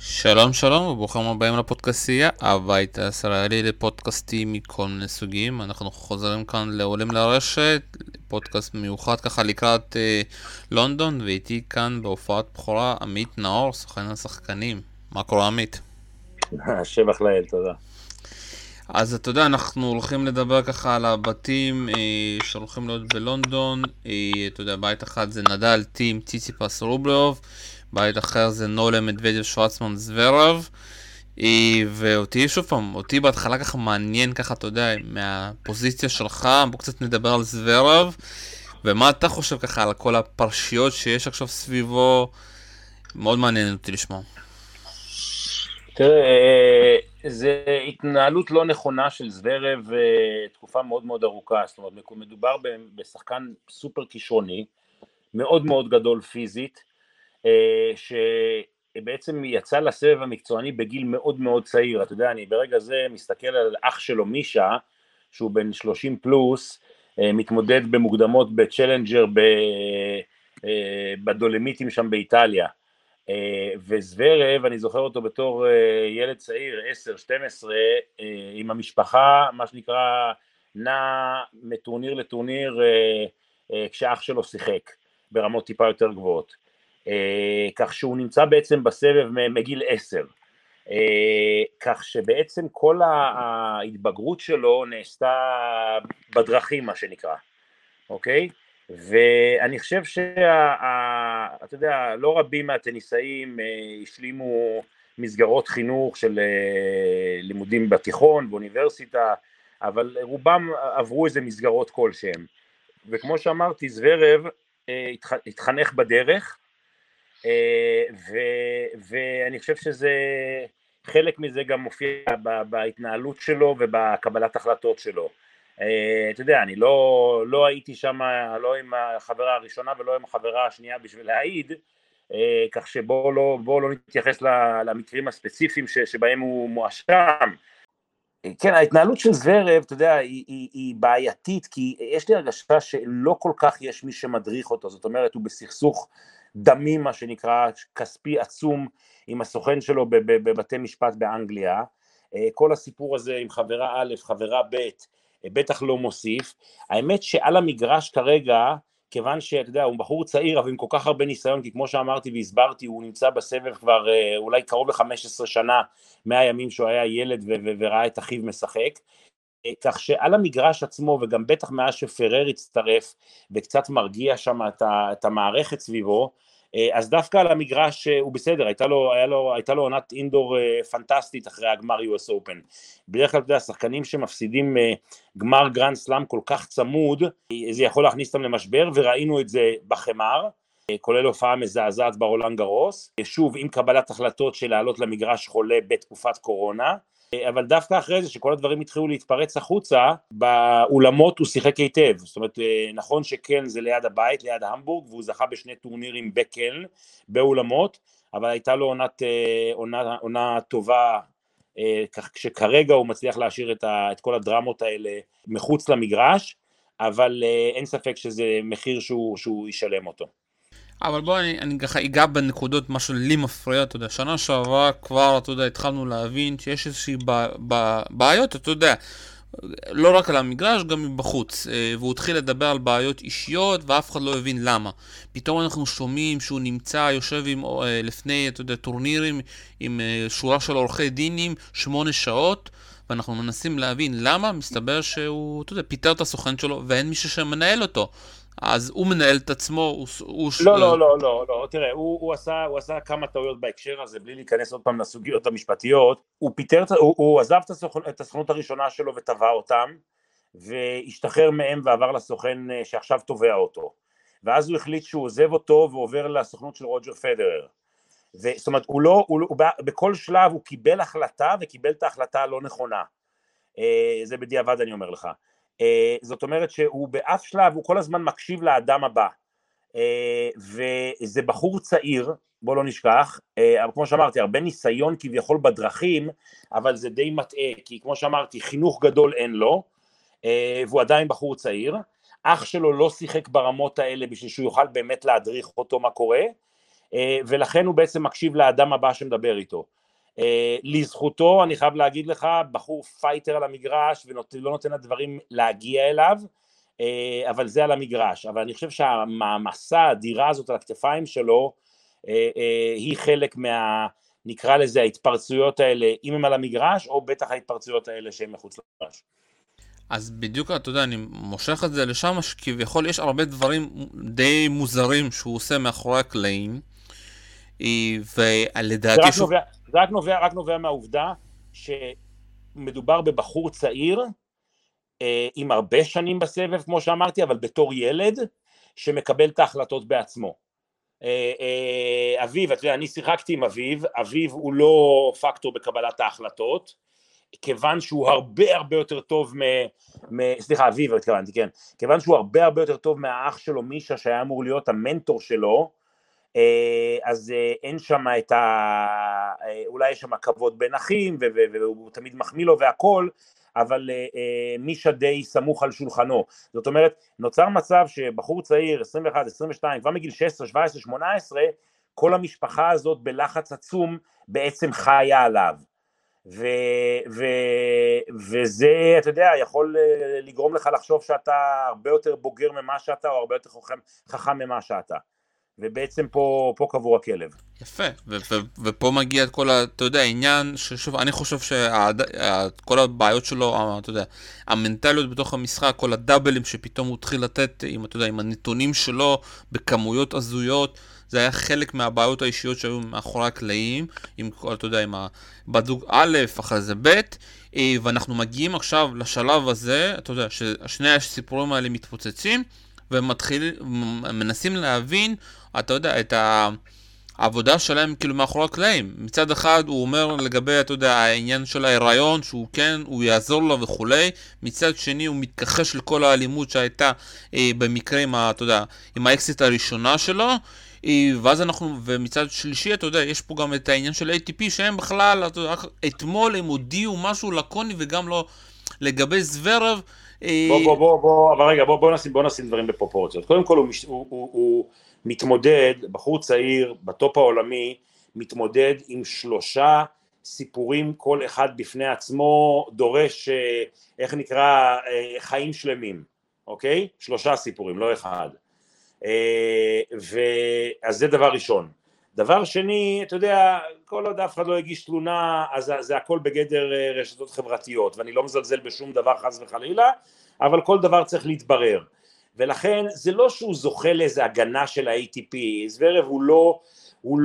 שלום שלום וברוכים הבאים לפודקאסטייה, הבית הישראלי לפודקאסטים מכל מיני סוגים. אנחנו חוזרים כאן לעולים לרשת, פודקאסט מיוחד ככה לקראת לונדון, ואיתי כאן בהופעת בכורה עמית נאור, סוכן השחקנים. מה קורה עמית? שבח לאל, תודה. אז אתה יודע, אנחנו הולכים לדבר ככה על הבתים שהולכים להיות בלונדון. אתה יודע, בית אחד זה נדל, טים, ציציפס, רובלוב, בית אחר זה נולה, מדוודיו, שואצמן, זוורב. ואותי שוב פעם, אותי בהתחלה ככה מעניין ככה, אתה יודע, מהפוזיציה שלך, בוא קצת נדבר על זוורב, ומה אתה חושב ככה על כל הפרשיות שיש עכשיו סביבו, מאוד מעניין אותי לשמוע. תראה, זו התנהלות לא נכונה של זוורב תקופה מאוד מאוד ארוכה, זאת אומרת, מדובר בשחקן סופר כישרוני, מאוד מאוד גדול פיזית, שבעצם יצא לסבב המקצועני בגיל מאוד מאוד צעיר. אתה יודע, אני ברגע זה מסתכל על אח שלו מישה, שהוא בן 30 פלוס, מתמודד במוקדמות בצ'לנג'ר בדולמיטים שם באיטליה, וזוורב, אני זוכר אותו בתור ילד צעיר, 10-12, עם המשפחה, מה שנקרא, נע מטורניר לטורניר, כשאח שלו שיחק ברמות טיפה יותר גבוהות, כך שהוא נמצא בעצם בסבב מגיל 10, כך שבעצם כל ההתבגרות שלו נעשתה בדרכים, מה שנקרא, אוקיי? ואני חושב אתה יודע, לא רבים מהטניסאים השלימו מסגרות חינוך של לימודים בתיכון, באוניברסיטה, אבל רובם עברו איזה מסגרות כלשהם. וכמו שאמרתי, זוורב התחנך בדרך, ואני חושב שזה, חלק מזה גם מופיע בהתנהלות שלו ובקבלת החלטות שלו. אתה יודע, אני לא הייתי שם, לא עם החברה הראשונה ולא עם החברה השנייה בשביל להעיד, כך שבואו לא נתייחס למקרים הספציפיים שבהם הוא מואשם. כן, ההתנהלות של זוורב, אתה יודע, היא בעייתית, כי יש לי הרגשה שלא כל כך יש מי שמדריך אותו, זאת אומרת, הוא בסכסוך דמים, מה שנקרא, כספי עצום, עם הסוכן שלו בבתי משפט באנגליה. כל הסיפור הזה עם חברה א', חברה ב', בטח לא מוסיף. האמת שעל המגרש כרגע, כיוון שאתה יודע, הוא בחור צעיר, אבל עם כל כך הרבה ניסיון, כי כמו שאמרתי והסברתי, הוא נמצא בסבב כבר אולי קרוב ל-15 שנה, מהימים שהוא היה ילד וראה את אחיו משחק, כך שעל המגרש עצמו, וגם בטח מאז שפרר הצטרף, וקצת מרגיע שם את המערכת סביבו, אז דווקא על המגרש הוא בסדר, הייתה לו עונת אינדור פנטסטית אחרי הגמר US Open. בדרך כלל, אתה יודע, שחקנים שמפסידים גמר גרנד סלאם כל כך צמוד, זה יכול להכניס אותם למשבר, וראינו את זה בחמר, כולל הופעה מזעזעת ברולאן גרוס, שוב עם קבלת החלטות של לעלות למגרש חולה בתקופת קורונה, אבל דווקא אחרי זה שכל הדברים התחילו להתפרץ החוצה, באולמות הוא שיחק היטב, זאת אומרת, נכון שקלן זה ליד הבית, ליד המבורג, והוא זכה בשני טורנירים בקלן, באולמות, אבל הייתה לו עונה טובה, כך שכרגע הוא מצליח להשאיר את כל הדרמות האלה מחוץ למגרש, אבל אין ספק שזה מחיר שהוא ישלם אותו. אבל בואו אני ככה אגע בנקודות, מה שלי מפריע, אתה יודע, שנה שעברה כבר, אתה יודע, התחלנו להבין שיש איזושהי בעיות, אתה יודע, לא רק על המגרש, גם בחוץ, והוא התחיל לדבר על בעיות אישיות, ואף אחד לא הבין למה. פתאום אנחנו שומעים שהוא נמצא, יושב לפני, אתה יודע, טורנירים, עם שורה של עורכי דינים, 8 שעות, ואנחנו מנסים להבין למה, מסתבר שהוא, אתה יודע, פיטר את הסוכן שלו, ואין מישהו שמנהל אותו. אז הוא מנהל את עצמו, הוא... לא, תראה, הוא עשה כמה טעויות בהקשר הזה, בלי להיכנס עוד פעם לסוגיות המשפטיות, הוא עזב את הסוכנות הראשונה שלו וטבע אותם, והשתחרר מהם ועבר לסוכן שעכשיו תובע אותו, ואז הוא החליט שהוא עוזב אותו ועובר לסוכנות של רוג'ר פדרר, זאת אומרת, בכל שלב הוא קיבל החלטה וקיבל את ההחלטה הלא נכונה, זה בדיעבד אני אומר לך, זאת אומרת שהוא באף שלב, הוא כל הזמן מקשיב לאדם הבא, וזה בחור צעיר, בוא לא נשכח, אבל כמו שאמרתי, הרבה ניסיון כביכול בדרכים, אבל זה די מטעה, כי כמו שאמרתי, חינוך גדול אין לו, והוא עדיין בחור צעיר, אח שלו לא שיחק ברמות האלה, בשביל שהוא יוכל באמת להדריך אותו מה קורה, ולכן הוא בעצם מקשיב לאדם הבא שמדבר איתו. לזכותו, אני חייב להגיד לך, בחור פייטר על המגרש, ולא נותן לדברים להגיע אליו, אבל זה על המגרש. אבל אני חושב שהמעמסה האדירה הזאת על הכתפיים שלו, היא חלק מה... נקרא לזה ההתפרצויות האלה, אם הם על המגרש, או בטח ההתפרצויות האלה שהם מחוץ למגרש. אז בדיוק, אתה יודע, אני מושך את זה לשם, שכביכול יש הרבה דברים די מוזרים שהוא עושה מאחורי הקלעים, ולדעתי... זה רק נובע מהעובדה שמדובר בבחור צעיר, עם הרבה שנים בסבב, כמו שאמרתי, אבל בתור ילד, שמקבל את ההחלטות בעצמו. אביב, אני שיחקתי עם אביב, אביב הוא לא פקטור בקבלת ההחלטות, כיוון שהוא הרבה יותר טוב סליחה, אביב התכוונתי, כן, כיוון שהוא הרבה יותר טוב מהאח שלו מישה שהיה אמור להיות המנטור שלו, אז אין שם את אולי יש שם כבוד בין אחים, והוא תמיד מחמיא לו והכל, אבל מישה די סמוך על שולחנו. זאת אומרת, נוצר מצב שבחור צעיר, 21, 22, כבר מגיל 16, 17, 18, כל המשפחה הזאת בלחץ עצום בעצם חיה עליו. וזה, אתה יודע, יכול לגרום לך לחשוב שאתה הרבה יותר בוגר ממה שאתה, או הרבה יותר חכם ממה שאתה. ובעצם פה קבור הכלב. יפה, ופה מגיע את כל, אתה יודע, העניין, ששוב, אני חושב שכל הבעיות שלו, אתה יודע, המנטליות בתוך המשחק, כל הדאבלים שפתאום הוא התחיל לתת, אתה יודע, עם הנתונים שלו, בכמויות הזויות, זה היה חלק מהבעיות האישיות שהיו מאחורי הקלעים, עם, אתה יודע, עם הבדוג א', אחרי זה ב', ואנחנו מגיעים עכשיו לשלב הזה, אתה יודע, ששני הסיפורים האלה מתפוצצים, ומנסים להבין, אתה יודע, את העבודה שלהם כאילו מאחורי הקלעים. מצד אחד הוא אומר לגבי, אתה יודע, העניין של ההיריון, שהוא כן, הוא יעזור לו וכולי. מצד שני הוא מתכחש לכל האלימות שהייתה במקרה עם, אתה יודע, עם האקסיט הראשונה שלו. ואז ומצד שלישי, אתה יודע, יש פה גם את העניין של ATP, שהם בכלל, אתה יודע, אתמול הם הודיעו משהו לקוני וגם לא לגבי זוורב, אבל רגע, בוא נשים דברים בפרופורציות. קודם כל הוא מתמודד, בחור צעיר בטופ העולמי, מתמודד עם 3 סיפורים, כל אחד בפני עצמו, דורש, איך נקרא, חיים שלמים, אוקיי? 3 סיפורים, לא אחד. אז זה דבר ראשון. דבר שני, אתה יודע, כל עוד אף אחד לא הגיש תלונה, אז זה הכל בגדר רשתות חברתיות, ואני לא מזלזל בשום דבר חס וחלילה, אבל כל דבר צריך להתברר. ולכן זה לא שהוא זוכה לאיזו הגנה של ה-ATP, זוורב הוא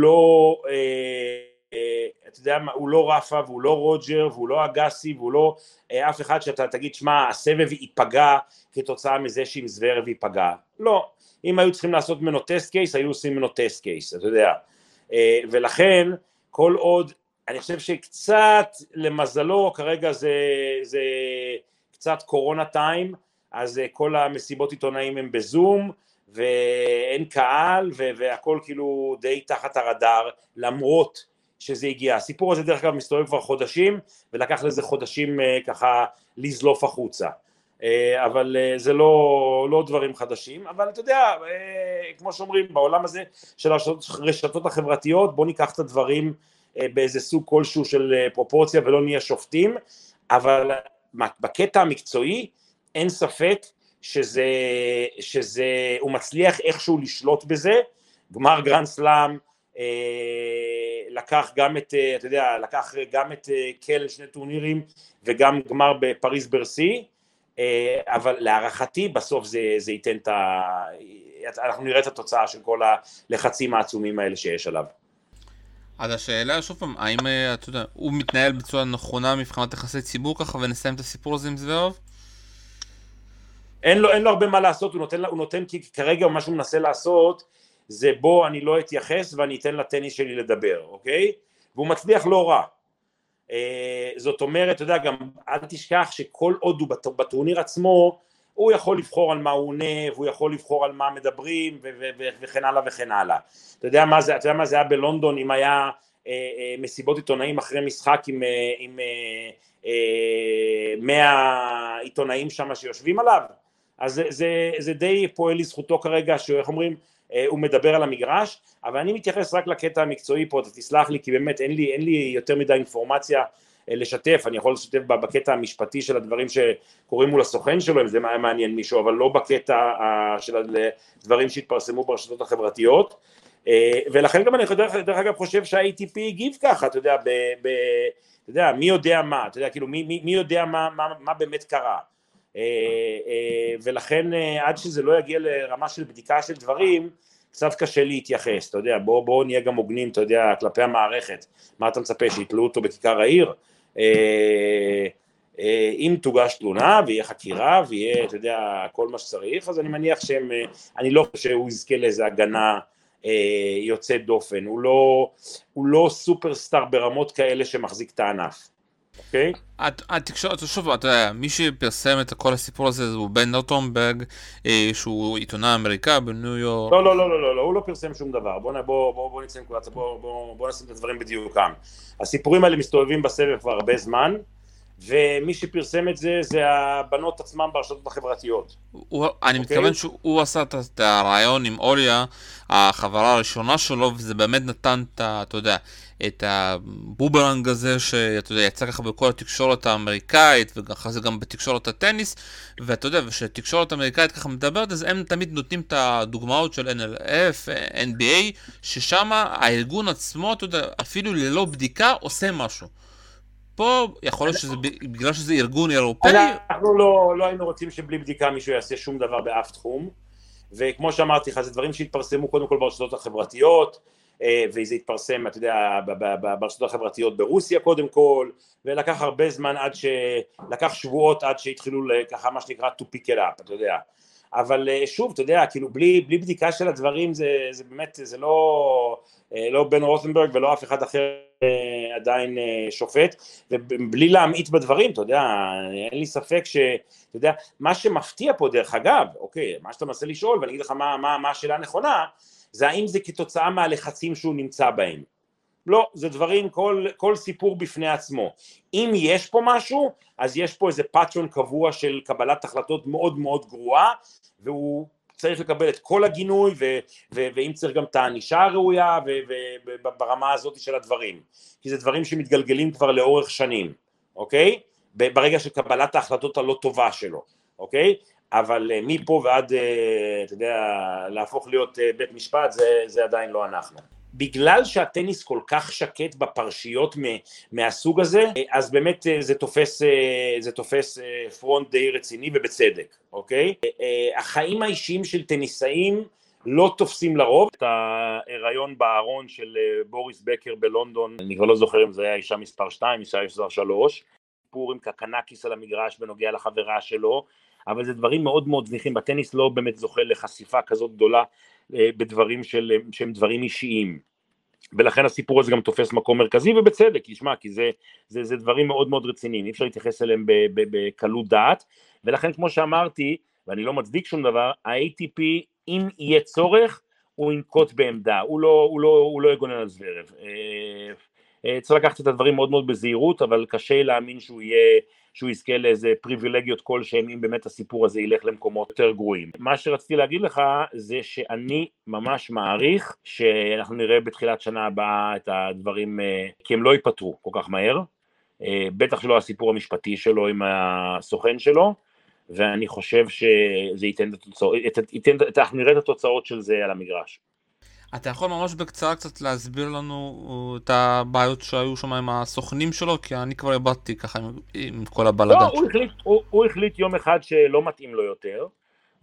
לא רפה, והוא לא רוג'ר, והוא לא אגסי, והוא לא אף אחד שאתה תגיד, שמה, הסבב ייפגע כתוצאה מזה שאם זוורב ייפגע. לא, אם היו צריכים לעשות מנו טסט קייס, היו עושים מנו טסט קייס, אתה יודע. ולכן, כל עוד, אני חושב שקצת, למזלו, כרגע זה קצת קורונה טיים, אז כל המסיבות עיתונאים הם בזום, ואין קהל, והכל כאילו די תחת הרדאר, למרות שזה הגיע. הסיפור הזה דרך אגב מסתובב כבר חודשים, ולקח לזה חודשים ככה לזלוף החוצה. אבל זה לא דברים חדשים, אבל אתה יודע, כמו שאומרים, בעולם הזה של הרשתות החברתיות, בוא ניקח את הדברים באיזה סוג כלשהו של פרופורציה ולא נהיה שופטים, אבל בקטע המקצועי אין ספק הוא מצליח איכשהו לשלוט בזה. גמר גרנד סלאם, לקח גם את, אתה יודע, לקח גם את קל 2 טורנירים וגם גמר בפריז ברסי, אבל להערכתי בסוף זה ייתן אנחנו נראה את התוצאה של כל הלחצים העצומים האלה שיש עליו. אז השאלה, שוב פעם, האם אתה יודע, הוא מתנהל בצורה נכונה מבחינת יחסי ציבור ככה, ונסיים את הסיפור הזה עם זוורב? אין לו הרבה מה לעשות, הוא נותן כי כרגע מה שהוא מנסה לעשות זה בו אני לא אתייחס ואני אתן לטניס שלי לדבר, אוקיי? והוא מצליח לא רע. זאת אומרת, אתה יודע, גם אל תשכח שכל עוד הוא בטורניר עצמו, הוא יכול לבחור על מה הוא עונה, והוא יכול לבחור על מה מדברים, וכן הלאה וכן הלאה. אתה יודע מה זה, היה בלונדון, אם היה מסיבות עיתונאים אחרי משחק עם 100 עיתונאים שם שיושבים עליו, אז זה די פועל לזכותו כרגע, שאיך אומרים, הוא מדבר על המגרש, אבל אני מתייחס רק לקטע המקצועי פה, תסלח לי, כי באמת אין לי יותר מדי אינפורמציה לשתף, אני יכול לשתף בקטע המשפטי של הדברים שקוראים מול הסוכן שלו, אם זה מעניין מישהו, אבל לא בקטע של הדברים שהתפרסמו ברשתות החברתיות, ולכן גם אני דרך אגב חושב שה-ATP הגיב ככה, אתה יודע, מי יודע מה, אתה יודע, כאילו, מי יודע מה באמת קרה, ולכן עד שזה לא יגיע לרמה של בדיקה של דברים, קצת קשה להתייחס, אתה יודע, בואו נהיה גם הוגנים, אתה יודע, כלפי המערכת, מה אתה מצפה, שיתלו אותו בכיכר העיר, אם תוגש תלונה, ויהיה חקירה, ויהיה, אתה יודע, כל מה שצריך, אז אני מניח שהם, אני לא חושב שהוא יזכה לאיזו הגנה יוצא דופן, הוא לא סופרסטאר ברמות כאלה שמחזיק את הענף. אוקיי? התקשורת, שוב, אתה יודע, מי שפרסם את כל הסיפור הזה הוא בן נוטנברג, שהוא עיתונאי אמריקאי בניו יורק. לא, לא, לא, לא, לא, הוא לא פרסם שום דבר. בוא נצא נקודת, בוא נשים את הדברים בדיוקם. הסיפורים האלה מסתובבים בסבב כבר הרבה זמן, ומי שפרסם את זה, זה הבנות עצמם ברשתות החברתיות. אני מתכוון שהוא עשה את הרעיון עם אוליה, החברה הראשונה שלו, וזה באמת נתן את, אתה יודע, את הבוברנג הזה שאתה יודע, יצא ככה בכל התקשורת האמריקאית, ואחרי זה גם בתקשורת הטניס, ואתה יודע, ושהתקשורת האמריקאית ככה מדברת, אז הם תמיד נותנים את הדוגמאות של NLF, NBA, ששם הארגון עצמו, אתה יודע, אפילו ללא בדיקה, עושה משהו. פה יכול להיות שזה בגלל שזה ארגון אירופאי. אנחנו לא היינו רוצים שבלי בדיקה מישהו יעשה שום דבר באף תחום, וכמו שאמרתי לך, זה דברים שהתפרסמו קודם כל ברשתות החברתיות, וזה התפרסם, אתה יודע, ברשתות החברתיות ברוסיה קודם כל, ולקח הרבה זמן לקח שבועות עד שהתחילו ככה מה שנקרא to pick it up, אתה יודע. אבל שוב, אתה יודע, כאילו בלי בדיקה של הדברים, זה באמת, זה לא בן רוטנברג ולא אף אחד אחר עדיין שופט, ובלי להמעיט בדברים, אתה יודע, אין לי ספק אתה יודע, מה שמפתיע פה דרך אגב, אוקיי, מה שאתה מנסה לשאול, ואני אגיד לך מה השאלה הנכונה, זה האם זה כתוצאה מהלחצים שהוא נמצא בהם. לא, זה דברים, כל סיפור בפני עצמו. אם יש פה משהו, אז יש פה איזה פטרון קבוע של קבלת החלטות מאוד מאוד גרועה, והוא צריך לקבל את כל הגינוי, ואם צריך גם את הענישה הראויה, ברמה הזאת של הדברים. כי זה דברים שמתגלגלים כבר לאורך שנים, אוקיי? ברגע של קבלת ההחלטות הלא טובה שלו, אוקיי? אבל מפה ועד, אתה יודע, להפוך להיות בית משפט, זה עדיין לא אנחנו. בגלל שהטניס כל כך שקט בפרשיות מהסוג הזה, אז באמת זה תופס פרונט די רציני ובצדק, אוקיי? החיים האישיים של טניסאים לא תופסים לרוב. את ההיריון בארון של בוריס בקר בלונדון, אני כבר לא זוכר אם זה היה אישה מספר 2, אישה מספר 3, פורים קקנקיס על המגרש בנוגע לחברה שלו, אבל זה דברים מאוד מאוד זניחים, בטניס לא באמת זוכה לחשיפה כזאת גדולה, בדברים שהם דברים אישיים, ולכן הסיפור הזה גם תופס מקום מרכזי, ובצדק, ישמע, כי זה דברים מאוד מאוד רציניים, אי אפשר להתייחס אליהם בקלות דעת, ולכן כמו שאמרתי, ואני לא מצדיק שום דבר, ה-ATP, אם יהיה צורך, הוא ינקוט בעמדה, הוא לא יגונן על זוורב, צריך לקחת את הדברים מאוד מאוד בזהירות, אבל קשה להאמין שהוא יזכה לאיזה פריבילגיות כלשהם, אם באמת הסיפור הזה ילך למקומות יותר גרועים. מה שרציתי להגיד לך, זה שאני ממש מעריך, שאנחנו נראה בתחילת שנה הבאה את הדברים, כי הם לא ייפטרו כל כך מהר, בטח שלא הסיפור המשפטי שלו עם הסוכן שלו, ואני חושב שזה ייתן, אנחנו נראה את התוצאות של זה על המגרש. אתה יכול ממש בקצרה קצת להסביר לנו את הבעיות שהיו שם עם הסוכנים שלו, כי אני כבר הבאתי ככה עם כל הבלגן. לא, הוא החליט יום אחד שלא מתאים לו יותר,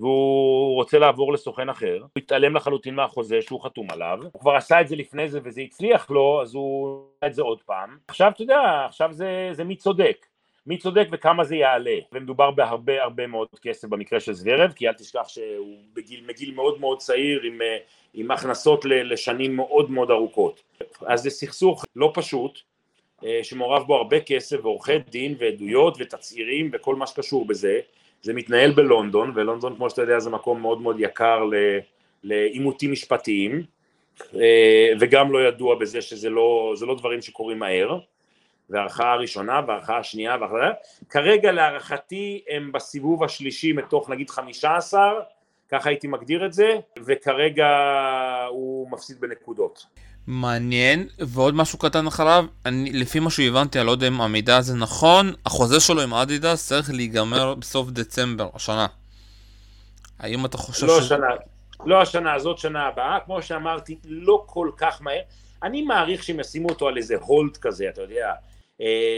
והוא רוצה לעבור לסוכן אחר, הוא התעלם לחלוטין מהחוזה שהוא חתום עליו, הוא כבר עשה את זה לפני זה וזה הצליח לו, אז הוא עשה את זה עוד פעם. עכשיו אתה יודע, עכשיו זה מי צודק. מי צודק וכמה זה יעלה, ומדובר בהרבה הרבה מאוד כסף במקרה של זוורב, כי אל תשכח שהוא בגיל מאוד מאוד צעיר עם הכנסות לשנים מאוד מאוד ארוכות. אז זה סכסוך לא פשוט, שמעורב בו הרבה כסף ועורכי דין ועדויות ותצעירים וכל מה שקשור בזה, זה מתנהל בלונדון, ולונדון כמו שאתה יודע זה מקום מאוד מאוד יקר לאימותים משפטיים, וגם לא ידוע בזה שזה לא דברים שקורים מהר, והערכה הראשונה, והערכה השנייה, כרגע להערכתי הם בסיבוב השלישי מתוך נגיד 15, ככה הייתי מגדיר את זה, וכרגע הוא מפסיד בנקודות. מעניין, ועוד משהו קטן אחריו, לפי מה שהבנתי, אני לא יודע אם המידע הזה נכון, החוזה שלו עם אדידס צריך להיגמר בסוף דצמבר, השנה. האם אתה חושב לא השנה, לא השנה הזאת, שנה הבאה, כמו שאמרתי, לא כל כך מהר. אני מעריך שהם ישימו אותו על איזה הולד כזה, אתה יודע,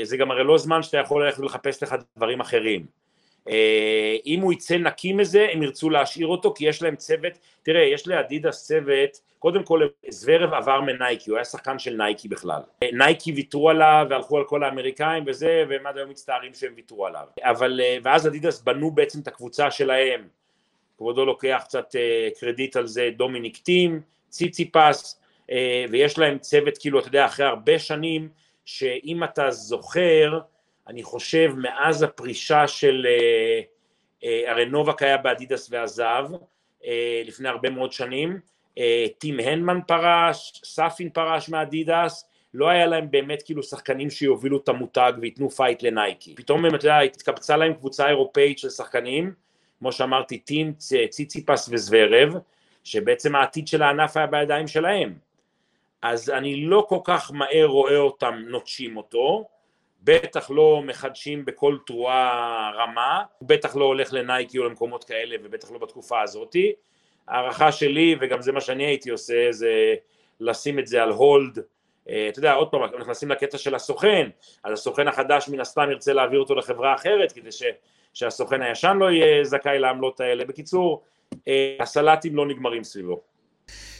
זה גם הרי לא זמן שאתה יכול ללכת ולחפש לך דברים אחרים. אם הוא יצא נקי מזה, הם ירצו להשאיר אותו, כי יש להם צוות, תראה, יש לאדידס צוות, קודם כל, זוורב עבר מנייקי, הוא היה שחקן של נייקי בכלל, נייקי ויתרו עליו, והלכו על כל האמריקאים וזה, והם עד היום מצטערים שהם ויתרו עליו, אבל, ואז אדידס בנו בעצם את הקבוצה שלהם, כבודו לוקח קצת קרדיט על זה, דומיניק טים, ציציפס, ויש להם צוות, כאילו, אתה יודע, אחרי הרבה שנים, שאם אתה זוכר, אני חושב מאז הפרישה של, הרי נובק היה באדידס ועזב, לפני הרבה מאוד שנים, טים הנמן פרש, ספין פרש מאדידס, לא היה להם באמת כאילו שחקנים שיובילו את המותג ויתנו פייט לנייקי. פתאום באמת התקבצה להם קבוצה אירופאית של שחקנים, כמו שאמרתי טים, ציציפס וזוורב, שבעצם העתיד של הענף היה בידיים שלהם. אז אני לא כל כך מהר רואה אותם נוטשים אותו, בטח לא מחדשים בכל תרועה רמה, בטח לא הולך לנייקי או למקומות כאלה, ובטח לא בתקופה הזאת. הערכה שלי, וגם זה מה שאני הייתי עושה, זה לשים את זה על הולד, אתה יודע, עוד פעם, נכנסים לקטע של הסוכן, אז הסוכן החדש מן הסתם ירצה להעביר אותו לחברה אחרת, כדי שהסוכן הישן לא יהיה זכאי לעמלות האלה. בקיצור, הסלטים לא נגמרים סביבו.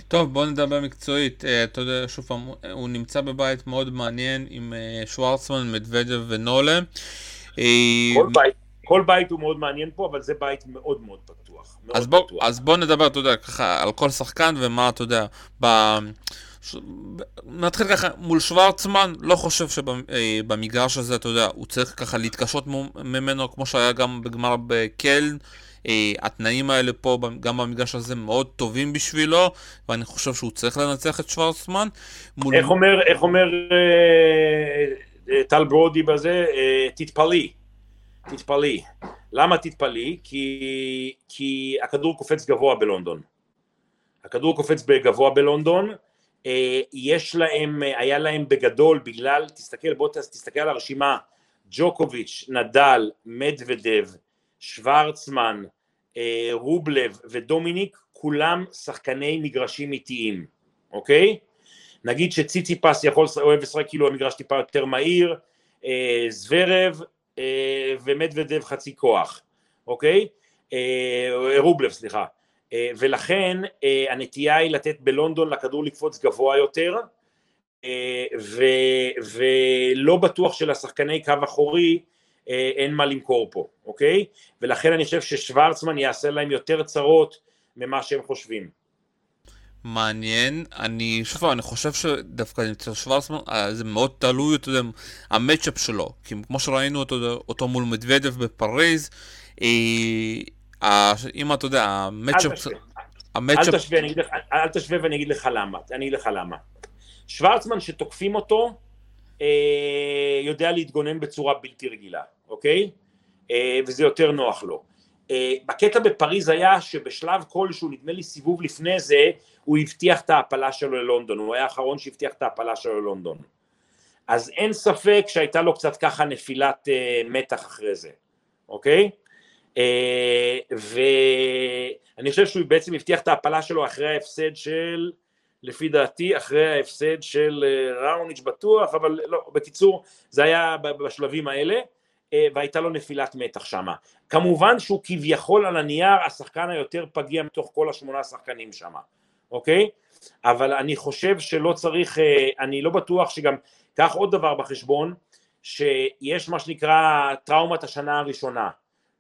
טוב, בוא נדבר מקצועית, אתה יודע, שוב, הוא נמצא בבית מאוד מעניין עם שוורצמן, מדוודב ונולה. כל בית הוא מאוד מעניין פה, אבל זה בית מאוד מאוד פתוח. אז בוא נדבר, אתה יודע, ככה, על כל שחקן ומה, אתה יודע, נתחיל ככה, מול שוורצמן, לא חושב שבמגרש הזה, אתה יודע, הוא צריך ככה להתקשות ממנו, כמו שהיה גם בגמר בקלן, התנאים האלה פה גם במגרש הזה מאוד טובים בשבילו, ואני חושב שהוא צריך לנצח את שוורצמן. איך אומר טל ברודי בזה? תתפלי, תתפלי. למה תתפלי? כי הכדור קופץ גבוה בלונדון. הכדור קופץ בגבוה בלונדון, יש להם, היה להם בגדול בגלל, תסתכל, בוא תסתכל על הרשימה, ג'וקוביץ', נדל, מדוודב, שוורצמן, רובלב ודומיניק, כולם שחקני מגרשים איטיים, אוקיי? נגיד שציציפס יכול, אוהב 10 קילו, המגרש טיפה יותר מהיר, זוורב ומדוודב חצי כוח, אוקיי? רובלב, סליחה. ולכן הנטייה היא לתת בלונדון לכדור לקפוץ גבוה יותר, ולא בטוח שלשחקני קו אחורי, אין מה למכור פה, אוקיי? ולכן אני חושב ששוורצמן יעשה להם יותר צרות ממה שהם חושבים. מעניין, אני חושב שדווקא נמצא שוורצמן, זה מאוד תלוי, אתה יודע, המאצ'אפ שלו, כי כמו שראינו אותו מול מדוודב בפריז, אם אתה יודע, המאצ'אפ... אל תשווה ואני אגיד לך למה, שוורצמן שתוקפים אותו, יודע להתגונן בצורה בלתי רגילה, אוקיי? וזה יותר נוח לו. בקטע בפריז היה שבשלב כלשהו, נדמה לי סיבוב לפני זה, הוא הבטיח את ההפלה שלו ללונדון, הוא היה האחרון שהבטיח את ההפלה שלו ללונדון. אז אין ספק שהייתה לו קצת ככה נפילת מתח אחרי זה, אוקיי? ואני חושב שהוא בעצם הבטיח את ההפלה שלו אחרי ההפסד של... לפי דעתי, אחרי ההפסד של ראוניץ' בטוח, אבל לא, בקיצור, זה היה בשלבים האלה, והייתה לו נפילת מתח שם. כמובן שהוא כביכול על הנייר, השחקן היותר פגיע מתוך כל 8 שחקנים שם, אוקיי? אבל אני חושב שלא צריך, אני לא בטוח שגם, כך עוד דבר בחשבון, שיש מה שנקרא טראומת השנה הראשונה,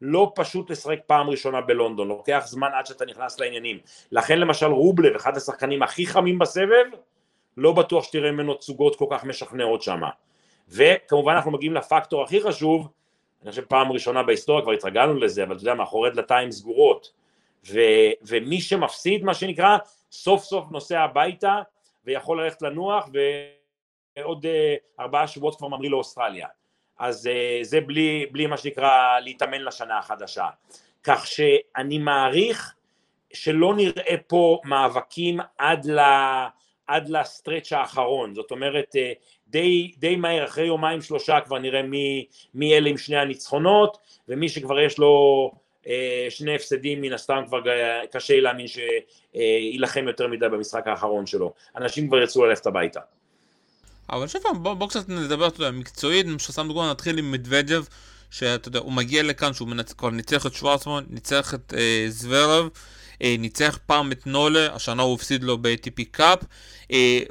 לא פשוט לשחק פעם ראשונה בלונדון, לוקח זמן עד שאתה נכנס לעניינים, לכן למשל רובלב, אחד השחקנים הכי חמים בסבב, לא בטוח שתראה ממנו תצוגות כל כך משכנעות שם, וכמובן אנחנו מגיעים לפקטור הכי חשוב, אני חושב פעם ראשונה בהיסטוריה, כבר התרגלנו לזה, אבל אתה יודע, מאחורי דלתיים סגורות, ומי שמפסיד מה שנקרא, סוף סוף נוסע הביתה, ויכול ללכת לנוח, ועוד 4 שבועות כבר ממריא לאוסטרליה, אז זה בלי מה שנקרא להתאמן לשנה החדשה, כך שאני מעריך שלא נראה פה מאבקים עד לסטרץ' האחרון, זאת אומרת די מהר אחרי יומיים שלושה כבר נראה מי אלה עם שני הניצחונות, ומי שכבר יש לו שני הפסדים מן הסתם כבר קשה להאמין שילחם יותר מדי במשחק האחרון שלו, אנשים כבר יצאו ללכת הביתה. אבל שפעם בוא קצת נדבר מקצועית, ששם דוגמה נתחיל עם מדוודג'ב, שאתה יודע, הוא מגיע לכאן שהוא כבר ניצח את שוורצמן, ניצח את זוורב, ניצח פעם את נולה, השנה הוא הפסיד לו ב-ATP קאפ,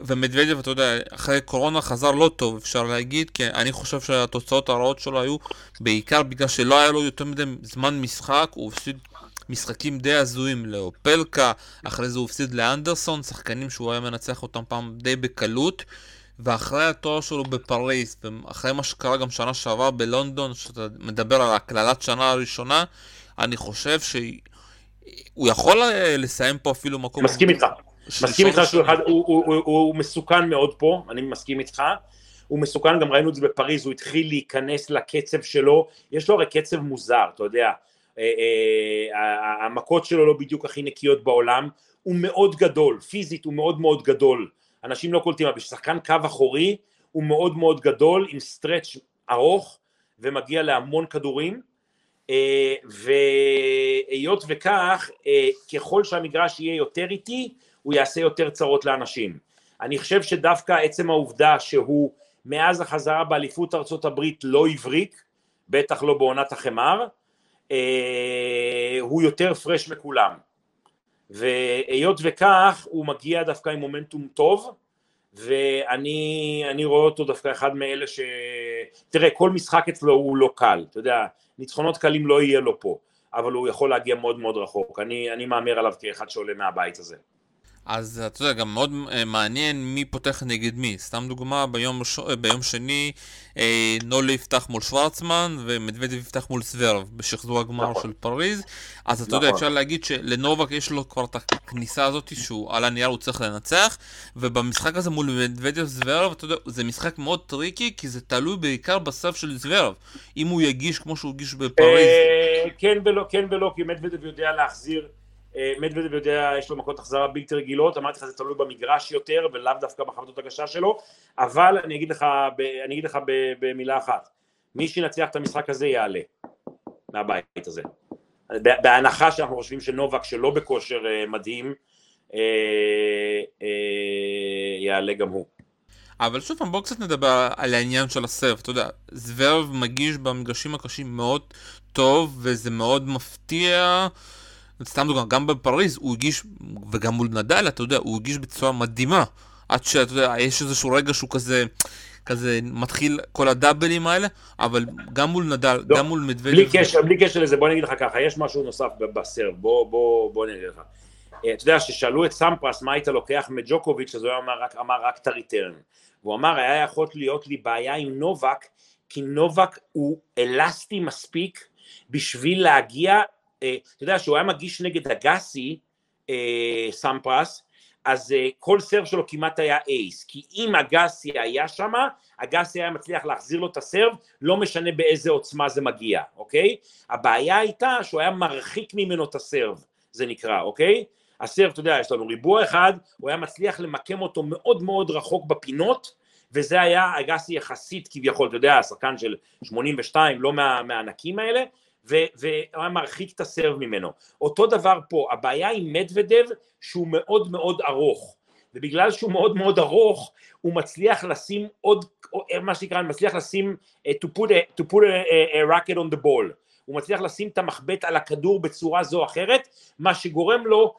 ומדוודג'ב, אתה יודע, אחרי קורונה חזר לא טוב, אפשר להגיד, כי אני חושב שהתוצאות הרעות שלו היו בעיקר בגלל שלא היה לו יותר מדי זמן משחק, הוא הפסיד משחקים די הזויים לאופלקה, אחרי זה הוא הפסיד לאנדרסון, שחקנים שהוא היה מנצח אותם פעם די בקלות, ואחרי התואר שלו בפריז, ואחרי מה שקרה גם שנה שעברה בלונדון, שאתה מדבר על הקללת שנה הראשונה, אני חושב שהוא יכול לסיים פה אפילו מקום... מסכים איתך. מסכים איתך שהוא מסוכן מאוד פה, אני מסכים איתך. הוא מסוכן, גם ראינו את זה בפריז, הוא התחיל להיכנס לקצב שלו, יש לו הרי קצב מוזר, אתה יודע, המכות שלו לא בדיוק הכי נקיות בעולם, הוא מאוד גדול, פיזית הוא מאוד מאוד גדול, אנשים לא קולטים, אבל ששחקן קו אחורי הוא מאוד מאוד גדול, עם סטרץ' ארוך, ומגיע להמון כדורים, והיות וכך, ככל שהמגרש יהיה יותר איטי, הוא יעשה יותר צרות לאנשים. אני חושב שדווקא עצם העובדה שהוא מאז החזרה באליפות ארצות הברית לא הבריק, בטח לא בעונת החמר, הוא יותר פרש מכולם. והיות וכך הוא מגיע דווקא עם מומנטום טוב, ואני רואה אותו דווקא אחד מאלה ש... תראה, כל משחק אצלו הוא לא קל, אתה יודע, ניצחונות קלים לא יהיה לו פה, אבל הוא יכול להגיע מאוד מאוד רחוק, אני מאמר עליו כאחד שעולה מהבית הזה. אז אתה יודע, גם מאוד מעניין מי פותח נגד מי. סתם דוגמה, ביום שני נולה יפתח מול שוורצמן ומדוודג'ב יפתח מול זוורב בשחזור הגמר של פריז. אז אתה יודע, אפשר להגיד שלנובק יש לו כבר את הכניסה הזאת שהוא על הנייר הוא צריך לנצח, ובמשחק הזה מול מדוודג'ב זוורב, אתה יודע, זה משחק מאוד טריקי, כי זה תלוי בעיקר בסף של זוורב, אם הוא יגיש כמו שהוא הגיש בפריז. כן ולא, כי מדוודג'ב יודע להחזיר, מדוודג'ב יודע, יש לו מכות החזרה בלתי רגילות, אמרתי לך זה תלוי במגרש יותר ולאו דווקא בחבטות הקשה שלו, אבל אני אגיד לך, במילה אחת, מי שינצח את המשחק הזה יעלה מהבית הזה, בהנחה שאנחנו חושבים שנובק שלא בכושר מדהים יעלה גם הוא. אבל שוב פעם בואו קצת נדבר על העניין של הסרב, אתה יודע, זוורב מגיש במגרשים הקשים מאוד טוב וזה מאוד מפתיע, סתם דוגמה, גם בפריז הוא הגיש, וגם מול נדל, אתה יודע, הוא הגיש בצורה מדהימה, עד שאתה יודע, יש איזשהו רגע שהוא כזה מתחיל כל הדאבלים האלה, אבל גם מול נדל, גם מול מדוודג'ב. בלי קשר לזה, בוא נגיד לך ככה, יש משהו נוסף בסרב, בוא נגיד לך. אתה יודע, ששאלו את סמפרס מה היית לוקח מג'וקוביץ', אז הוא אמר רק את הריטרן. והוא אמר, היה יכול להיות לי בעיה עם נובק, כי נובק הוא אלסטי מספיק בשביל להגיע, אתה יודע שהוא היה מגיש נגד אגסי, סמפרס, אז כל סרב שלו כמעט היה אייס, כי אם אגסי היה שם, אגסי היה מצליח להחזיר לו את הסרב, לא משנה באיזה עוצמה זה מגיע, אוקיי? הבעיה הייתה שהוא היה מרחיק ממנו את הסרב, זה נקרא, אוקיי? הסרב, אתה יודע, יש לנו ריבוע אחד, הוא היה מצליח למקם אותו מאוד מאוד רחוק בפינות, וזה היה אגסי יחסית כביכול, אתה יודע, השחקן של 82, לא מהענקים האלה, והוא מרחיק את הסרב ממנו. אותו דבר פה, הבעיה עם מדוודג'ב שהוא מאוד מאוד ארוך, ובגלל שהוא מאוד מאוד ארוך הוא מצליח לשים עוד מה שנקרא, מצליח לשים to put a racket on the ball, הוא מצליח לשים את המחבט על הכדור בצורה זו או אחרת, מה שגורם לו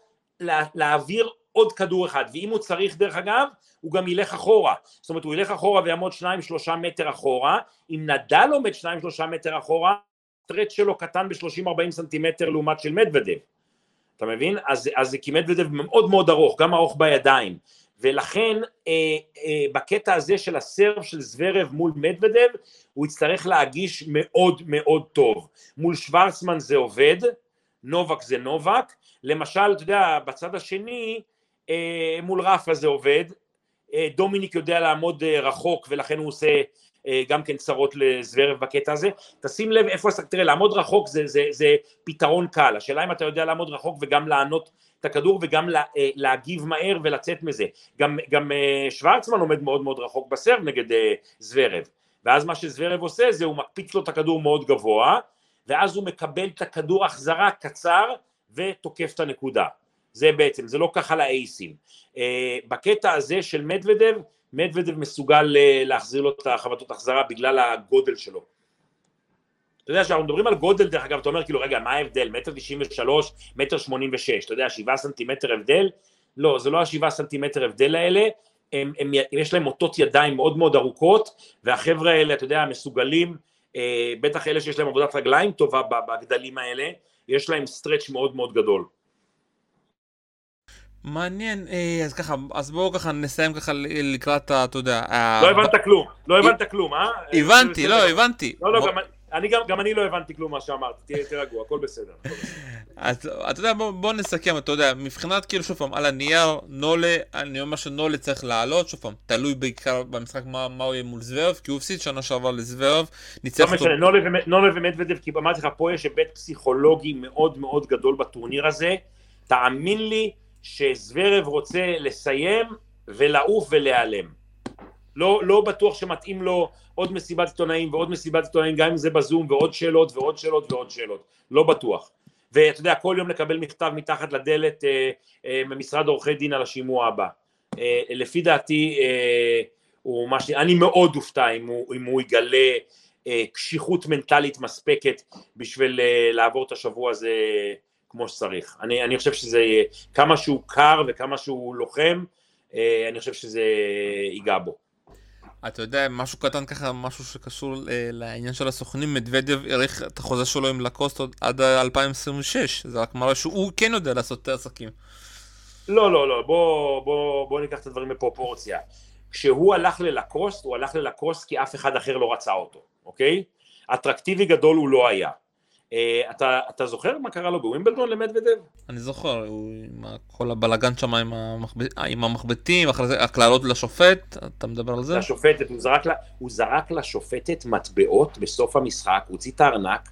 להעביר עוד כדור אחד, ואם הוא צריך דרך אגב הוא גם ילך אחורה, זאת אומרת הוא ילך אחורה ויעמוד 2-3 מטר אחורה, אם נדל עומד 2-3 מטר אחורה הסטרץ' שלו קטן ב-30-40 סנטימטר לעומת של מדוודג'ב, אתה מבין? אז כי מדוודג'ב מאוד מאוד ארוך, גם ארוך בידיים, ולכן בקטע הזה של הסרב של זוורב מול מדוודג'ב, הוא יצטרך להגיש מאוד מאוד טוב, מול שוורצמן זה עובד, נובק זה נובק, למשל, אתה יודע, בצד השני, מול רפה זה עובד, דומיניק יודע לעמוד רחוק, ולכן הוא עושה גם כן צרות לזוורב בקטע הזה, תשים לב איפה, תראה, לעמוד רחוק זה פתרון קל, השאלה אם אתה יודע לעמוד רחוק וגם לענות את הכדור וגם להגיב מהר ולצאת מזה. גם שוורצמן עומד מאוד מאוד רחוק בסרב נגד זוורב, ואז מה שזוורב עושה זה הוא מקפיץ לו את הכדור מאוד גבוה, ואז הוא מקבל את הכדור החזרה קצר ותוקף את הנקודה. זה בעצם, זה לא ככה לאייסים. בקטע הזה של מדוודב, מדוודב מסוגל להחזיר לו את החבטות החזרה בגלל הגודל שלו. אתה יודע, שאנחנו מדברים על גודל, דרך אגב, אתה אומר כאילו, רגע, מה ההבדל? 1.93 מטר, 1.86 מטר, אתה יודע, 7 סנטימטר הבדל? לא, זה לא ה7 סנטימטר הבדל האלה, יש להם אותות ידיים מאוד מאוד ארוכות, והחבר'ה האלה, אתה יודע, מסוגלים, בטח אלה שיש להם עבודת רגליים טובה בגדלים האלה, יש להם סטרץ' מאוד מאוד גדול. מעניין, אז ככה, אז בואו ככה נסיים ככה לקראת, אתה יודע... לא הבנת כלום, אה? הבנתי, הבנתי. גם אני לא הבנתי כלום מה שאמרת, תהיה רגוע, הכל בסדר. אז אתה יודע, בואו נסכם, אתה יודע, מבחינת כאילו שוב פעם, על הנייר, נולה, אני אומר שנולה צריך לעלות, שוב פעם, תלוי בעיקר במשחק מה הוא יהיה מול זוורב, כי הוא הפסיד שנה שעבר לזוורב, ניצח אותו... נולה ומדוודב, כי אמרתי לך, פה יש היבט פסיכולוגי מאוד מאוד גדול בטורניר הזה, תאמין לי שזוורב רוצה לסיים ולעוף ולהיעלם. לא בטוח שמתאים לו עוד מסיבת עיתונאים ועוד מסיבת עיתונאים, גם אם זה בזום, ועוד שאלות ועוד שאלות ועוד שאלות. לא בטוח. ואתה יודע, כל יום לקבל מכתב מתחת לדלת ממשרד עורכי דין על השימוע הבא. לפי דעתי, אני מאוד אופתע אם הוא יגלה קשיחות מנטלית מספקת בשביל לעבור את השבוע הזה כמו שצריך. אני חושב שזה כמה שהוא קר וכמה שהוא לוחם, אני חושב שזה ייגע בו. אתה יודע, משהו קטן ככה, משהו שקשור לעניין של הסוכנים, מדוודב ערך את החוזה שלו עם לקוסטו עד 2026, זה רק מראה שהוא כן יודע לעשות את העסקים. לא, בוא ניקח את הדברים בפרופורציה. כשהוא הלך ללקוסט, הוא הלך ללקוסט כי אף אחד אחר לא רצה אותו, אוקיי? אטרקטיבי גדול הוא לא היה. אתה זוכר מה קרה לו בווימבלדון למדוודב? אני זוכר, כל הבלגן שם עם המחבטים, הקללות לשופט, אתה מדבר על זה? לשופטת, הוא זרק לשופטת מטבעות בסוף המשחק, הוא הוציא את הארנק,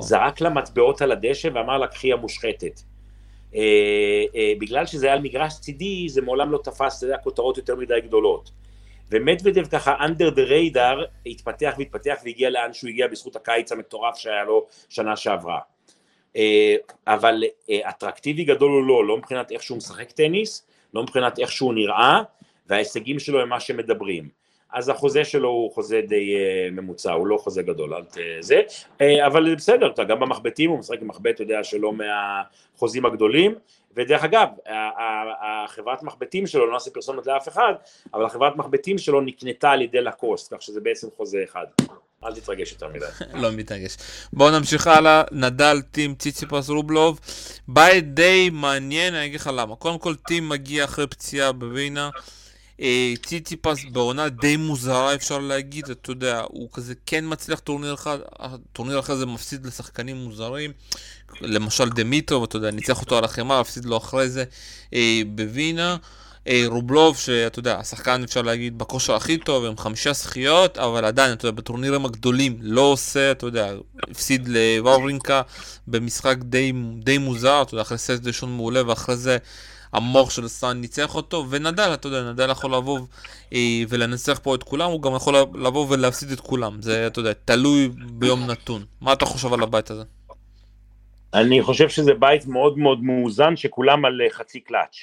זרק לה מטבעות על הדשא ואמר לה קחי המושחתת. בגלל שזה היה על מגרש צידי, זה מעולם לא תפס, זה היה כותרות יותר מדי גדולות. ומדוודב ככה, under the radar, התפתח והתפתח והגיע לאן שהוא הגיע בזכות הקיץ המטורף שהיה לו שנה שעברה. אבל אטרקטיבי גדול הוא לא מבחינת איך שהוא משחק טניס, לא מבחינת איך שהוא נראה, וההישגים שלו הם מה שמדברים. אז החוזה שלו הוא חוזה די ממוצע, הוא לא חוזה גדול, אבל בסדר, גם במחבטים, הוא משחק עם מחבט, אתה יודע, שלא מהחוזים הגדולים, ודרך אגב, החברת מחבטים שלו, לא נעשה פרסומת לאף אחד, אבל החברת מחבטים שלו נקנתה על ידי לקוסט, כך שזה בעצם חוזה אחד. אל תתרגש יותר מדי. לא מתרגש. בואו נמשיך הלאה, נדל, טים, ציציפס, רובלוב, בא די מעניין, אני אגיד לך למה. קודם כל, טים מגיע אחרי פציעה בווינה, ציציפס בעונה די מוזרה אפשר להגיד, אתה יודע, הוא כזה כן מצליח טורניר אחד, טורניר אחרי זה מפסיד לשחקנים מוזרים, למשל דמיטרוב, אתה יודע, ניצח אותו על החמה, הפסיד לו אחרי זה בווינה, רובלוב, שאתה יודע, השחקן אפשר להגיד בכושר הכי טוב, הם 5 זכיות, אבל עדיין, אתה יודע, בטורנירים הגדולים לא עושה, אתה יודע, הפסיד לוורינקה במשחק די מוזר, אתה יודע, אחרי סט ראשון מעולה ואחרי זה המוח של סאן ניצח אותו, ונדל, אתה יודע, נדל יכול לבוא ולנצח פה את כולם, הוא גם יכול לבוא ולהפסיד את כולם, זה, אתה יודע, תלוי ביום נתון. מה אתה חושב על הבית הזה? אני חושב שזה בית מאוד מאוד מאוזן, שכולם על חצי קלאץ'.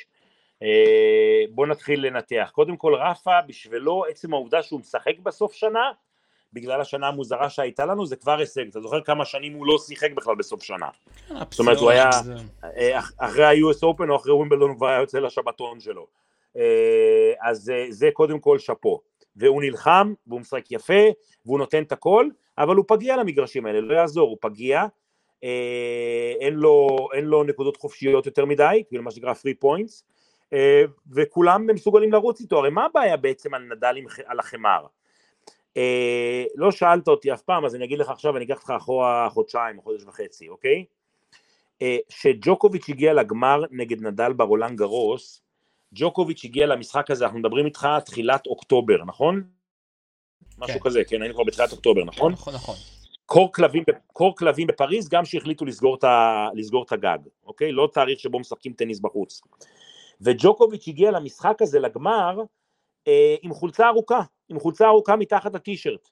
בוא נתחיל לנתח. קודם כל, רפה, בשבילו, עצם העובדה שהוא משחק בסוף שנה, בגלל השנה המוזרה שהייתה לנו, זה כבר הישג. אתה זוכר כמה שנים הוא לא שיחק בכלל בסוף שנה. זאת אומרת, הוא היה, אחרי ה-US Open או אחרי ווימבלדון, הוא כבר היה יוצא לשבתון שלו. אז זה קודם כל שפו. והוא נלחם, והוא משחק יפה, והוא נותן את הכל, אבל הוא פגיע למגרשים האלה, לא יעזור, הוא פגיע, אין לו נקודות חופשיות יותר מדי, כאילו מה שנקרא free points, וכולם מסוגלים לרוץ איתו. הרי מה הבעיה בעצם על נדל על החמר? לא שאלת אותי אף פעם, אז אני אגיד לך עכשיו, אני אקח לך אחורה חודשיים או חודש וחצי, אוקיי? שג'וקוביץ' הגיע לגמר נגד נדל ברולאן גארוס, ג'וקוביץ' הגיע למשחק הזה, אנחנו מדברים איתך תחילת אוקטובר, נכון? משהו כזה, כן, היינו כבר בתחילת אוקטובר, נכון? נכון. קור כלבים בפריז גם שהחליטו לסגור את הגג, אוקיי? לא תאריך שבו משחקים טניס בחוץ. וג'וקוביץ' הגיע למשחק הזה, לגמר, עם חולצה ארוכה, מתחת הטישרט.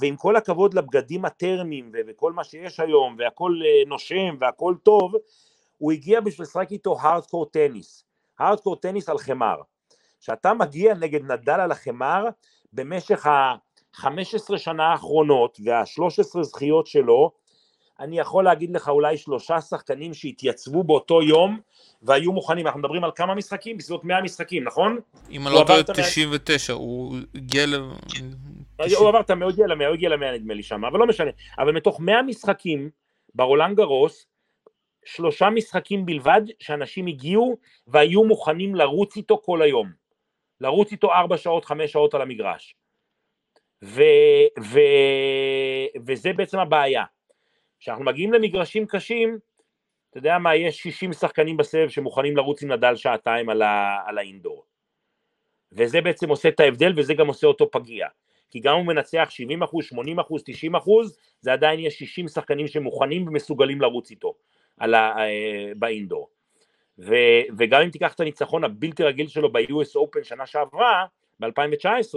ועם כל הכבוד לבגדים הטרמיים וכל מה שיש היום, והכל נושם והכל טוב, הוא הגיע בשביל לשחק איתו הארדקור טניס. הארדקור טניס על חמר. כשאתה מגיע נגד נדל על החמר, במשך ה-15 שנה האחרונות, וה-13 זכיות שלו, אני יכול להגיד לך אולי 3 שחקנים שהתייצבו באותו יום, והיו מוכנים. אנחנו מדברים על כמה משחקים, בסביבות 100 משחקים, נכון? אם אני לא יודע, 99, הוא הגיע ל... הוא עבר את המאוד ל-100, הוא הגיע ל-100 נדמה לי שם, אבל לא משנה. אבל מתוך 100 משחקים, ברולאן גארוס, 3 משחקים בלבד, שאנשים הגיעו והיו מוכנים לרוץ איתו כל היום. לרוץ איתו 4 שעות, 5 שעות על המגרש. וזה בעצם הבעיה. כשאנחנו מגיעים למגרשים קשים, אתה יודע מה, יש 60 שחקנים בסבב שמוכנים לרוץ עם נדל שעתיים על האינדור. וזה בעצם עושה את ההבדל, וזה גם עושה אותו פגיע. כי גם הוא מנצח 70%, 80%, 90%, זה עדיין יש 60 שחקנים שמוכנים ומסוגלים לרוץ איתו באינדור. וגם אם תיקח את הניצחון הבלתי רגיל שלו ב-US Open שנה שעברה, ב-2019,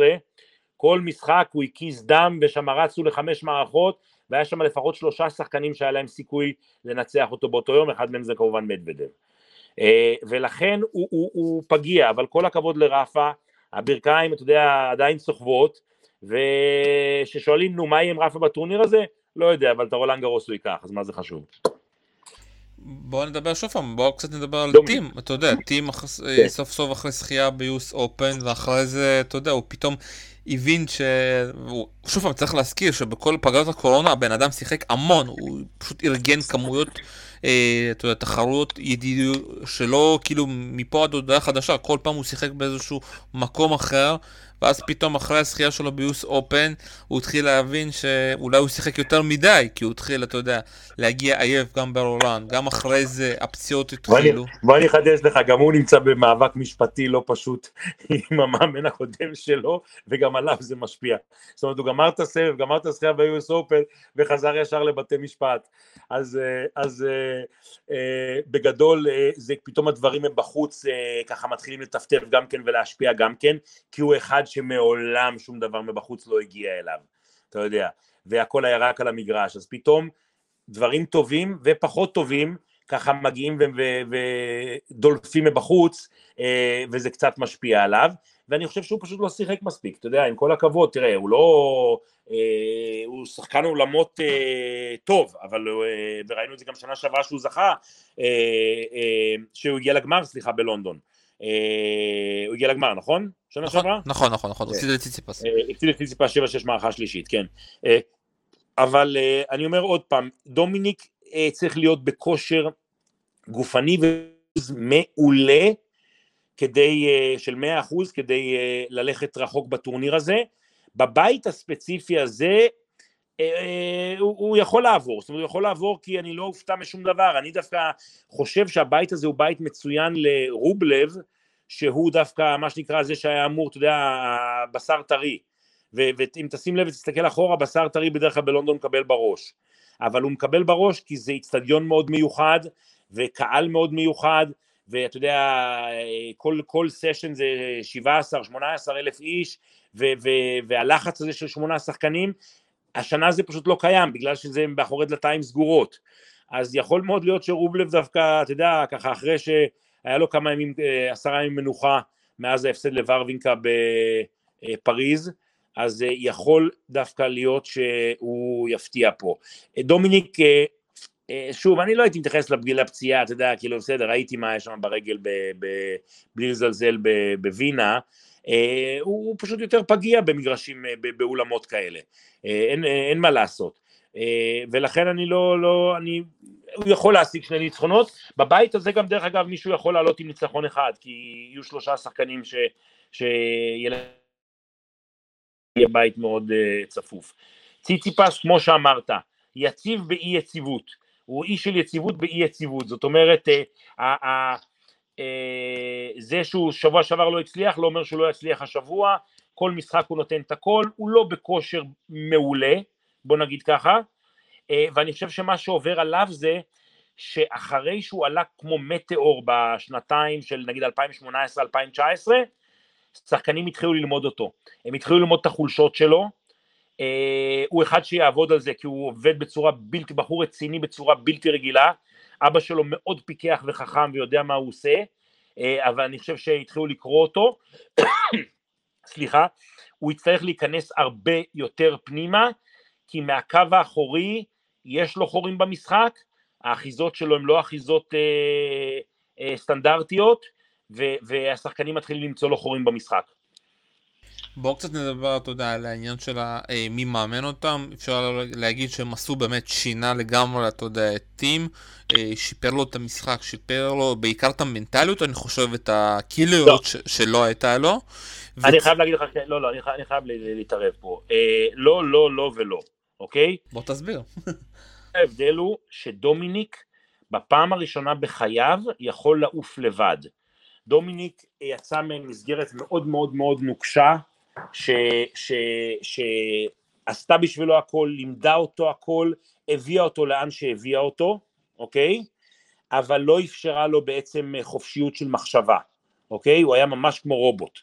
כל משחק הוא הקיז דם ושם רצו ל5 מערכות, והיה שם לפחות 3 שחקנים שהיה להם סיכוי לנצח אותו באותו יום, אחד מהם זה כמובן מדוודב. ולכן הוא פגיע, אבל כל הכבוד לרפה, הברכיים, אתה יודע, עדיין סוחבות, וששואלים, נו, מה יהיה עם רפה בטורניר הזה? לא יודע, אבל את הרולאן גארוס הוא ייקח, אז מה זה חשוב? בואו נדבר שוב פעם, בואו קצת נדבר על טים, אתה יודע, טים סוף סוף אחרי שחייה ביוס אופן, ואחרי זה, אתה יודע, הוא פתאום הבין שוב פעם צריך להזכיר שבכל פגרת הקורונה הבן אדם שיחק המון, הוא פשוט ארגן כמויות, אתה יודע, תחרויות ידידיות שלא, כאילו מפה עד הודעה חדשה, כל פעם הוא שיחק באיזשהו מקום אחר, ואז פתאום אחרי השחייה שלו ביוס אופן, הוא התחיל להבין שאולי הוא שיחק יותר מדי, כי הוא התחיל, אתה יודע, להגיע עייף גם ברולאן, גם אחרי זה הפציעות התחילו. ואני חדש לך, גם הוא נמצא במאבק משפטי לא פשוט עם המאמן הקודם שלו, וגם עליו זה משפיע. זאת אומרת, הוא גמר את הסבב, גמר את השחייה ביוס אופן, וחזר ישר לבתי משפט. אז בגדול, זה פתאום הדברים הם בחוץ, ככה מתחילים לטפטף גם כן ולהשפיע גם כן, כי הוא אחד שמעולם שום דבר מבחוץ לא הגיע אליו, אתה יודע, והכל היה רק על המגרש, אז פתאום דברים טובים ופחות טובים, ככה מגיעים ודולפים מבחוץ, וזה קצת משפיע עליו, ואני חושב שהוא פשוט לא שיחק מספיק, אתה יודע, עם כל הכבוד, תראה, הוא לא, הוא שחקן עולמות טוב, אבל וראינו את זה גם שנה שעברה שהוא זכה, שהוא הגיע לגמר, סליחה, בלונדון, הוא הגיע לגמר, נכון? שנה שעברה? נכון, נכון, נכון, הקציד לציציפס. הקציד לציציפס 7-6 מערכה שלישית, כן. אבל אני אומר עוד פעם, דומיניק צריך להיות בכושר גופני ומעולה, של 100%, כדי ללכת רחוק בטורניר הזה. בבית הספציפי הזה, הוא יכול לעבור, זאת אומרת, הוא יכול לעבור כי אני לא הופתע משום דבר, אני דווקא חושב שהבית הזה הוא בית מצוין לרובלב, שהוא דווקא, מה שנקרא, זה שהיה אמור, אתה יודע, בשר טרי, ואם תשים לב ותסתכל אחורה, בשר טרי בדרך כלל בלונדון מקבל בראש, אבל הוא מקבל בראש כי זה אצטדיון מאוד מיוחד, וקהל מאוד מיוחד, ואתה יודע, כל סשן זה 17,000-18,000 איש, והלחץ הזה של 8 שחקנים, השנה זה פשוט לא קיים, בגלל שזה באחורי דלתיים סגורות, אז יכול מאוד להיות שרובלב דווקא, אתה יודע, ככה אחרי שהיה לו כמה ימים, 10 ימים מנוחה, מאז ההפסד לוורבינקה בפריז, אז יכול דווקא להיות שהוא יפתיע פה. דומיניק, שוב, אני לא הייתי מתייחס לפציעה, אתה יודע, כאילו בסדר, ראיתי מה היה שם ברגל, בלי לזלזל בווינה, הוא פשוט יותר פגיע במגרשים, באולמות כאלה, אין מה לעשות, ולכן אני לא, הוא יכול להשיג 2 ניצחונות, בבית הזה גם דרך אגב מישהו יכול לעלות עם ניצחון אחד, כי יהיו 3 שחקנים שיהיה בית מאוד צפוף. ציציפס, כמו שאמרת, יציב באי יציבות, הוא איש של יציבות באי יציבות, זאת אומרת, זה שהוא שבוע שעבר לא הצליח, לא אומר שהוא לא יצליח השבוע, כל משחק הוא נותן את הכל, הוא לא בכושר מעולה, בוא נגיד ככה, ואני חושב שמה שעובר עליו זה, שאחרי שהוא עלה כמו מטאור בשנתיים של נגיד 2018-2019, שחקנים התחילו ללמוד אותו, הם התחילו ללמוד את החולשות שלו, הוא אחד שיעבוד על זה, כי הוא עובד בצורה בלתי, בחור רציני בצורה בלתי רגילה, אבא שלו מאוד פיקח וחכם ויודע מה הוא עושה, אבל אני חושב שהתחילו לקרוא אותו, סליחה, הוא יצטרך להיכנס הרבה יותר פנימה, כי מהקו האחורי יש לו חורים במשחק, האחיזות שלו הן לא אחיזות סטנדרטיות, והשחקנים מתחילים למצוא לו חורים במשחק. בואו קצת נדבר, אתה יודע, על העניין של מי מאמן אותם. אפשר להגיד שהם עשו באמת שינה לגמרי, אתה יודע, את טים, שיפר לו את המשחק, שיפר לו בעיקר את המנטליות, אני חושב, את הקילריות שלא הייתה לו. אני חייב להגיד לך, לא, אני חייב להתערב פה. לא, לא, לא ולא, אוקיי? בוא תסביר. ההבדל הוא שדומיניק בפעם הראשונה בחייו יכול לעוף לבד. דומיניק יצא ממסגרת מאוד מאוד מאוד נוקשה, שעשתה בשבילו הכל, לימדה אותו הכל, הביאה אותו לאן שהביאה אותו, אוקיי? אבל לא אפשרה לו בעצם חופשיות של מחשבה, אוקיי? הוא היה ממש כמו רובוט.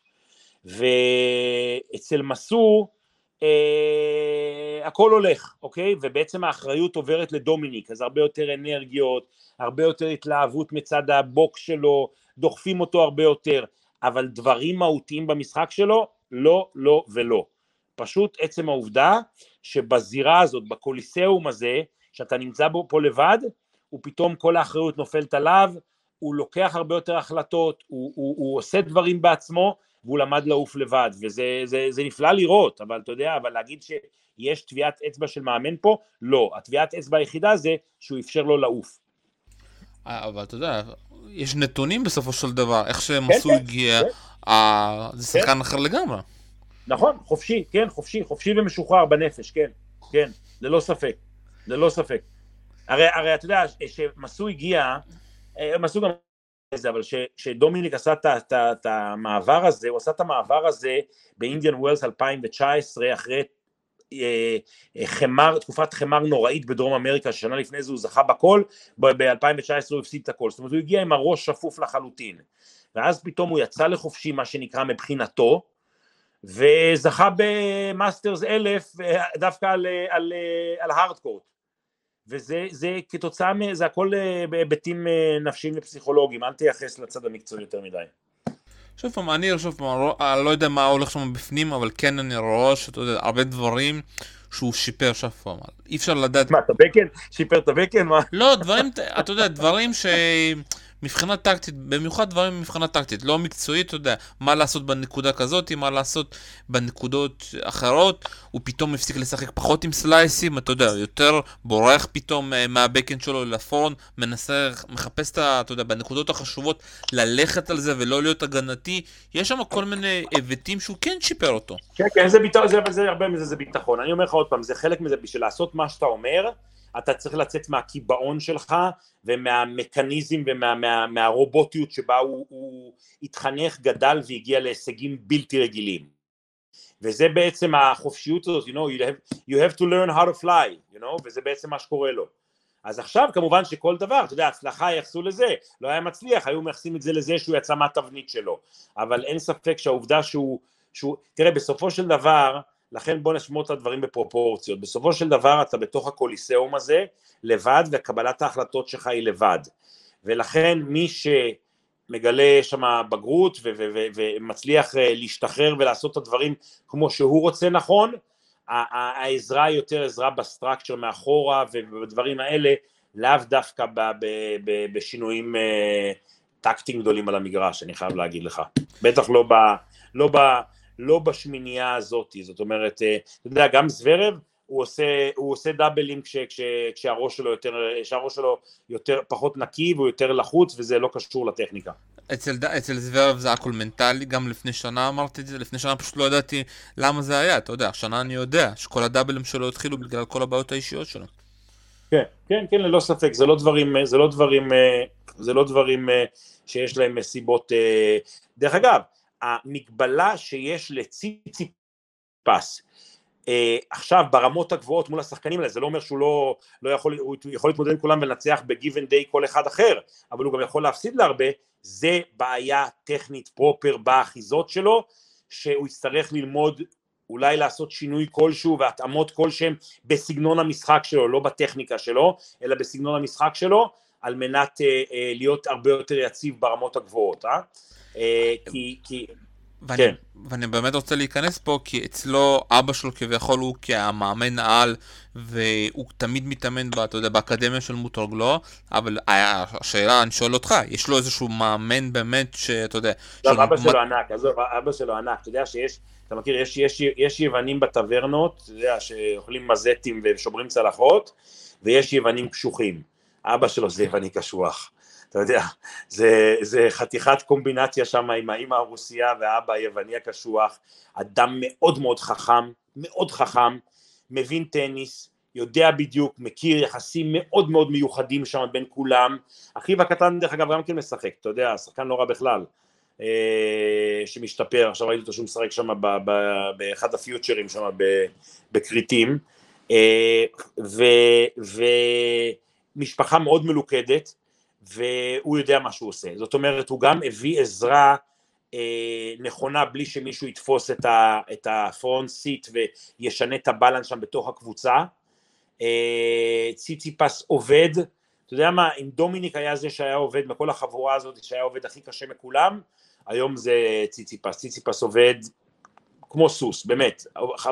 ואצל מסור, הכל הולך, אוקיי? ובעצם האחריות עוברת לדומיניק, אז הרבה יותר אנרגיות, הרבה יותר התלהבות מצד הבוקס שלו, דוחפים אותו הרבה יותר, אבל דברים מהותיים במשחק שלו, לא, לא ולא. פשוט עצם העובדה שבזירה הזאת, בקוליסאום הזה, שאתה נמצא בו פה לבד, ופתאום כל האחריות נופלת עליו, הוא לוקח הרבה יותר החלטות, הוא עושה דברים בעצמו, והוא למד לעוף לבד, וזה זה נפלא לראות, אבל אתה יודע, אבל להגיד שיש טביעת אצבע של מאמן פה, לא, הטביעת אצבע היחידה זה שהוא אפשר לו לעוף. אבל אתה יודע, יש נתונים בסופו של דבר, איך שמסו הגיע, זה שחקן אחר לגמרי. נכון, חופשי, כן, חופשי, חופשי ומשוחרר בנפש, כן, כן, ללא ספק, ללא ספק. הרי אתה יודע, שמסו הגיע, מסו גם... אבל שדומיניק עשה את המעבר הזה, הוא עשה את המעבר הזה באינדיאן ווילס 2019, אחרי תקופת חמר נוראית בדרום אמריקה, ששנה לפני זה הוא זכה בכל, ב-2019 הוא הפסיד את הכל, זאת אומרת הוא הגיע עם הראש שפוף לחלוטין, ואז פתאום הוא יצא לחופשי, מה שנקרא מבחינתו, וזכה במאסטרס 1000, דווקא על הארדקורט, וזה כתוצאה, זה הכל בהיבטים נפשיים ופסיכולוגיים, אל תייחס לצד המקצועי יותר מדי. שוב פעם, אני לא יודע מה הולך שם בפנים, אבל כן אני רואה שאתה יודע, הרבה דברים שהוא שיפר שוב פעם. אי אפשר לדעת... מה, את הבקן? שיפר את הבקן? לא, דברים, אתה יודע, דברים ש... מבחינה טקטית, במיוחד דברים מבחינה טקטית, לא מקצועית, אתה יודע, מה לעשות בנקודה כזאת, מה לעשות בנקודות אחרות, הוא פתאום הפסיק לשחק פחות עם סלייסים, אתה יודע, יותר בורח פתאום מהבקן שלו לפורן, מנסה, מחפש את, אתה יודע, בנקודות החשובות, ללכת על זה ולא להיות הגנתי, יש שם כל מיני היבטים שהוא כן שיפר אותו. כן, כן, זה ביטחון, זה הרבה מזה, זה ביטחון, אני אומר לך עוד פעם, זה חלק מזה, בשביל לעשות מה שאתה אומר, אתה צריך לצאת מהקיבעון שלך, ומהמקניזם ומהרובוטיות שבה הוא התחנך, גדל והגיע להישגים בלתי רגילים. וזה בעצם החופשיות הזאת, you know, you have to learn how to fly, you know, וזה בעצם מה שקורה לו. אז עכשיו כמובן שכל דבר, אתה יודע, הצלחה יחסו לזה, לא היה מצליח, היו מייחסים את זה לזה שהוא יצא מהתבנית שלו. אבל אין ספק שהעובדה שהוא תראה, בסופו של דבר, לכן בוא נשמור את הדברים בפרופורציות, בסופו של דבר אתה בתוך הקוליסאום הזה לבד, וקבלת ההחלטות שלך היא לבד, ולכן מי שמגלה שם בגרות ומצליח להשתחרר ולעשות את הדברים כמו שהוא רוצה נכון, העזרה היא יותר עזרה בסטרקצ'ר מאחורה ובדברים האלה, לאו דווקא בשינויים טקטיים גדולים על המגרש, אני חייב להגיד לך, בטח לא בשמינייה הזאת, זאת אומרת, אתה יודע, גם זוורב, הוא עושה דאבלים כשהראש שלו יותר פחות נקי, והוא יותר לחוץ, וזה לא קשור לטכניקה. אצל זוורב זה הכל מנטלי, גם לפני שנה אמרתי את זה, לפני שנה פשוט לא ידעתי למה זה היה, אתה יודע, שנה אני יודע, שכל הדאבלים שלו התחילו בגלל כל הבעיות האישיות שלו. כן, כן, כן, ללא ספק, זה לא דברים שיש להם סיבות, דרך אגב, המגבלה שיש לציציפס עכשיו ברמות הגבוהות מול השחקנים האלה, זה לא אומר שהוא לא יכול, הוא יכול להתמודד עם כולם ולנצח בגיב אנד דיי כל אחד אחר, אבל הוא גם יכול להפסיד להרבה, זה בעיה טכנית פרופר באחיזות שלו, שהוא יצטרך ללמוד אולי לעשות שינוי כלשהו והתאמות כלשהם בסגנון המשחק שלו, לא בטכניקה שלו, אלא בסגנון המשחק שלו, על מנת להיות הרבה יותר יציב ברמות הגבוהות, כי ואני באמת רוצה להיכנס פה, כי אצלו אבא שלו כביכול הוא כמאמן העל, והוא תמיד מתאמן באקדמיה של מוטורגלו, אבל השאלה, אני שואל אותך, יש לו איזשהו מאמן באמת שאתה יודע... לא, אבא שלו ענק, אבא שלו ענק, אתה יודע שיש, אתה מכיר, יש יוונים בטברנות, אתה יודע, שאוכלים מזטים ושוברים צלחות, ויש יוונים קשוחים, אבא שלו זה יווני קשוח. אתה יודע, זה חתיכת קומבינציה שם עם האמא הרוסיה והאבא היווני הקשוח, אדם מאוד מאוד חכם, מבין טניס, יודע בדיוק, מכיר יחסים מאוד מאוד מיוחדים שם בין כולם, אחיו הקטן דרך אגב גם כן משחק, אתה יודע, שחקן לא רע בכלל, שמשתפר, עכשיו ראיתי אותו שהוא משחק שם באחד הפיוטשרים שם בקריטים, ומשפחה מאוד מלוכדת, והוא יודע מה שהוא עושה, זאת אומרת הוא גם הביא עזרה נכונה בלי שמישהו יתפוס את הפרונט סיט וישנה את הבלנס שם בתוך הקבוצה, ציציפס עובד, אתה יודע מה, אם דומיניק היה זה שהיה עובד מכל החבורה הזאת שהיה עובד הכי קשה מכולם, היום זה ציציפס, ציציפס עובד כמו סוס, באמת,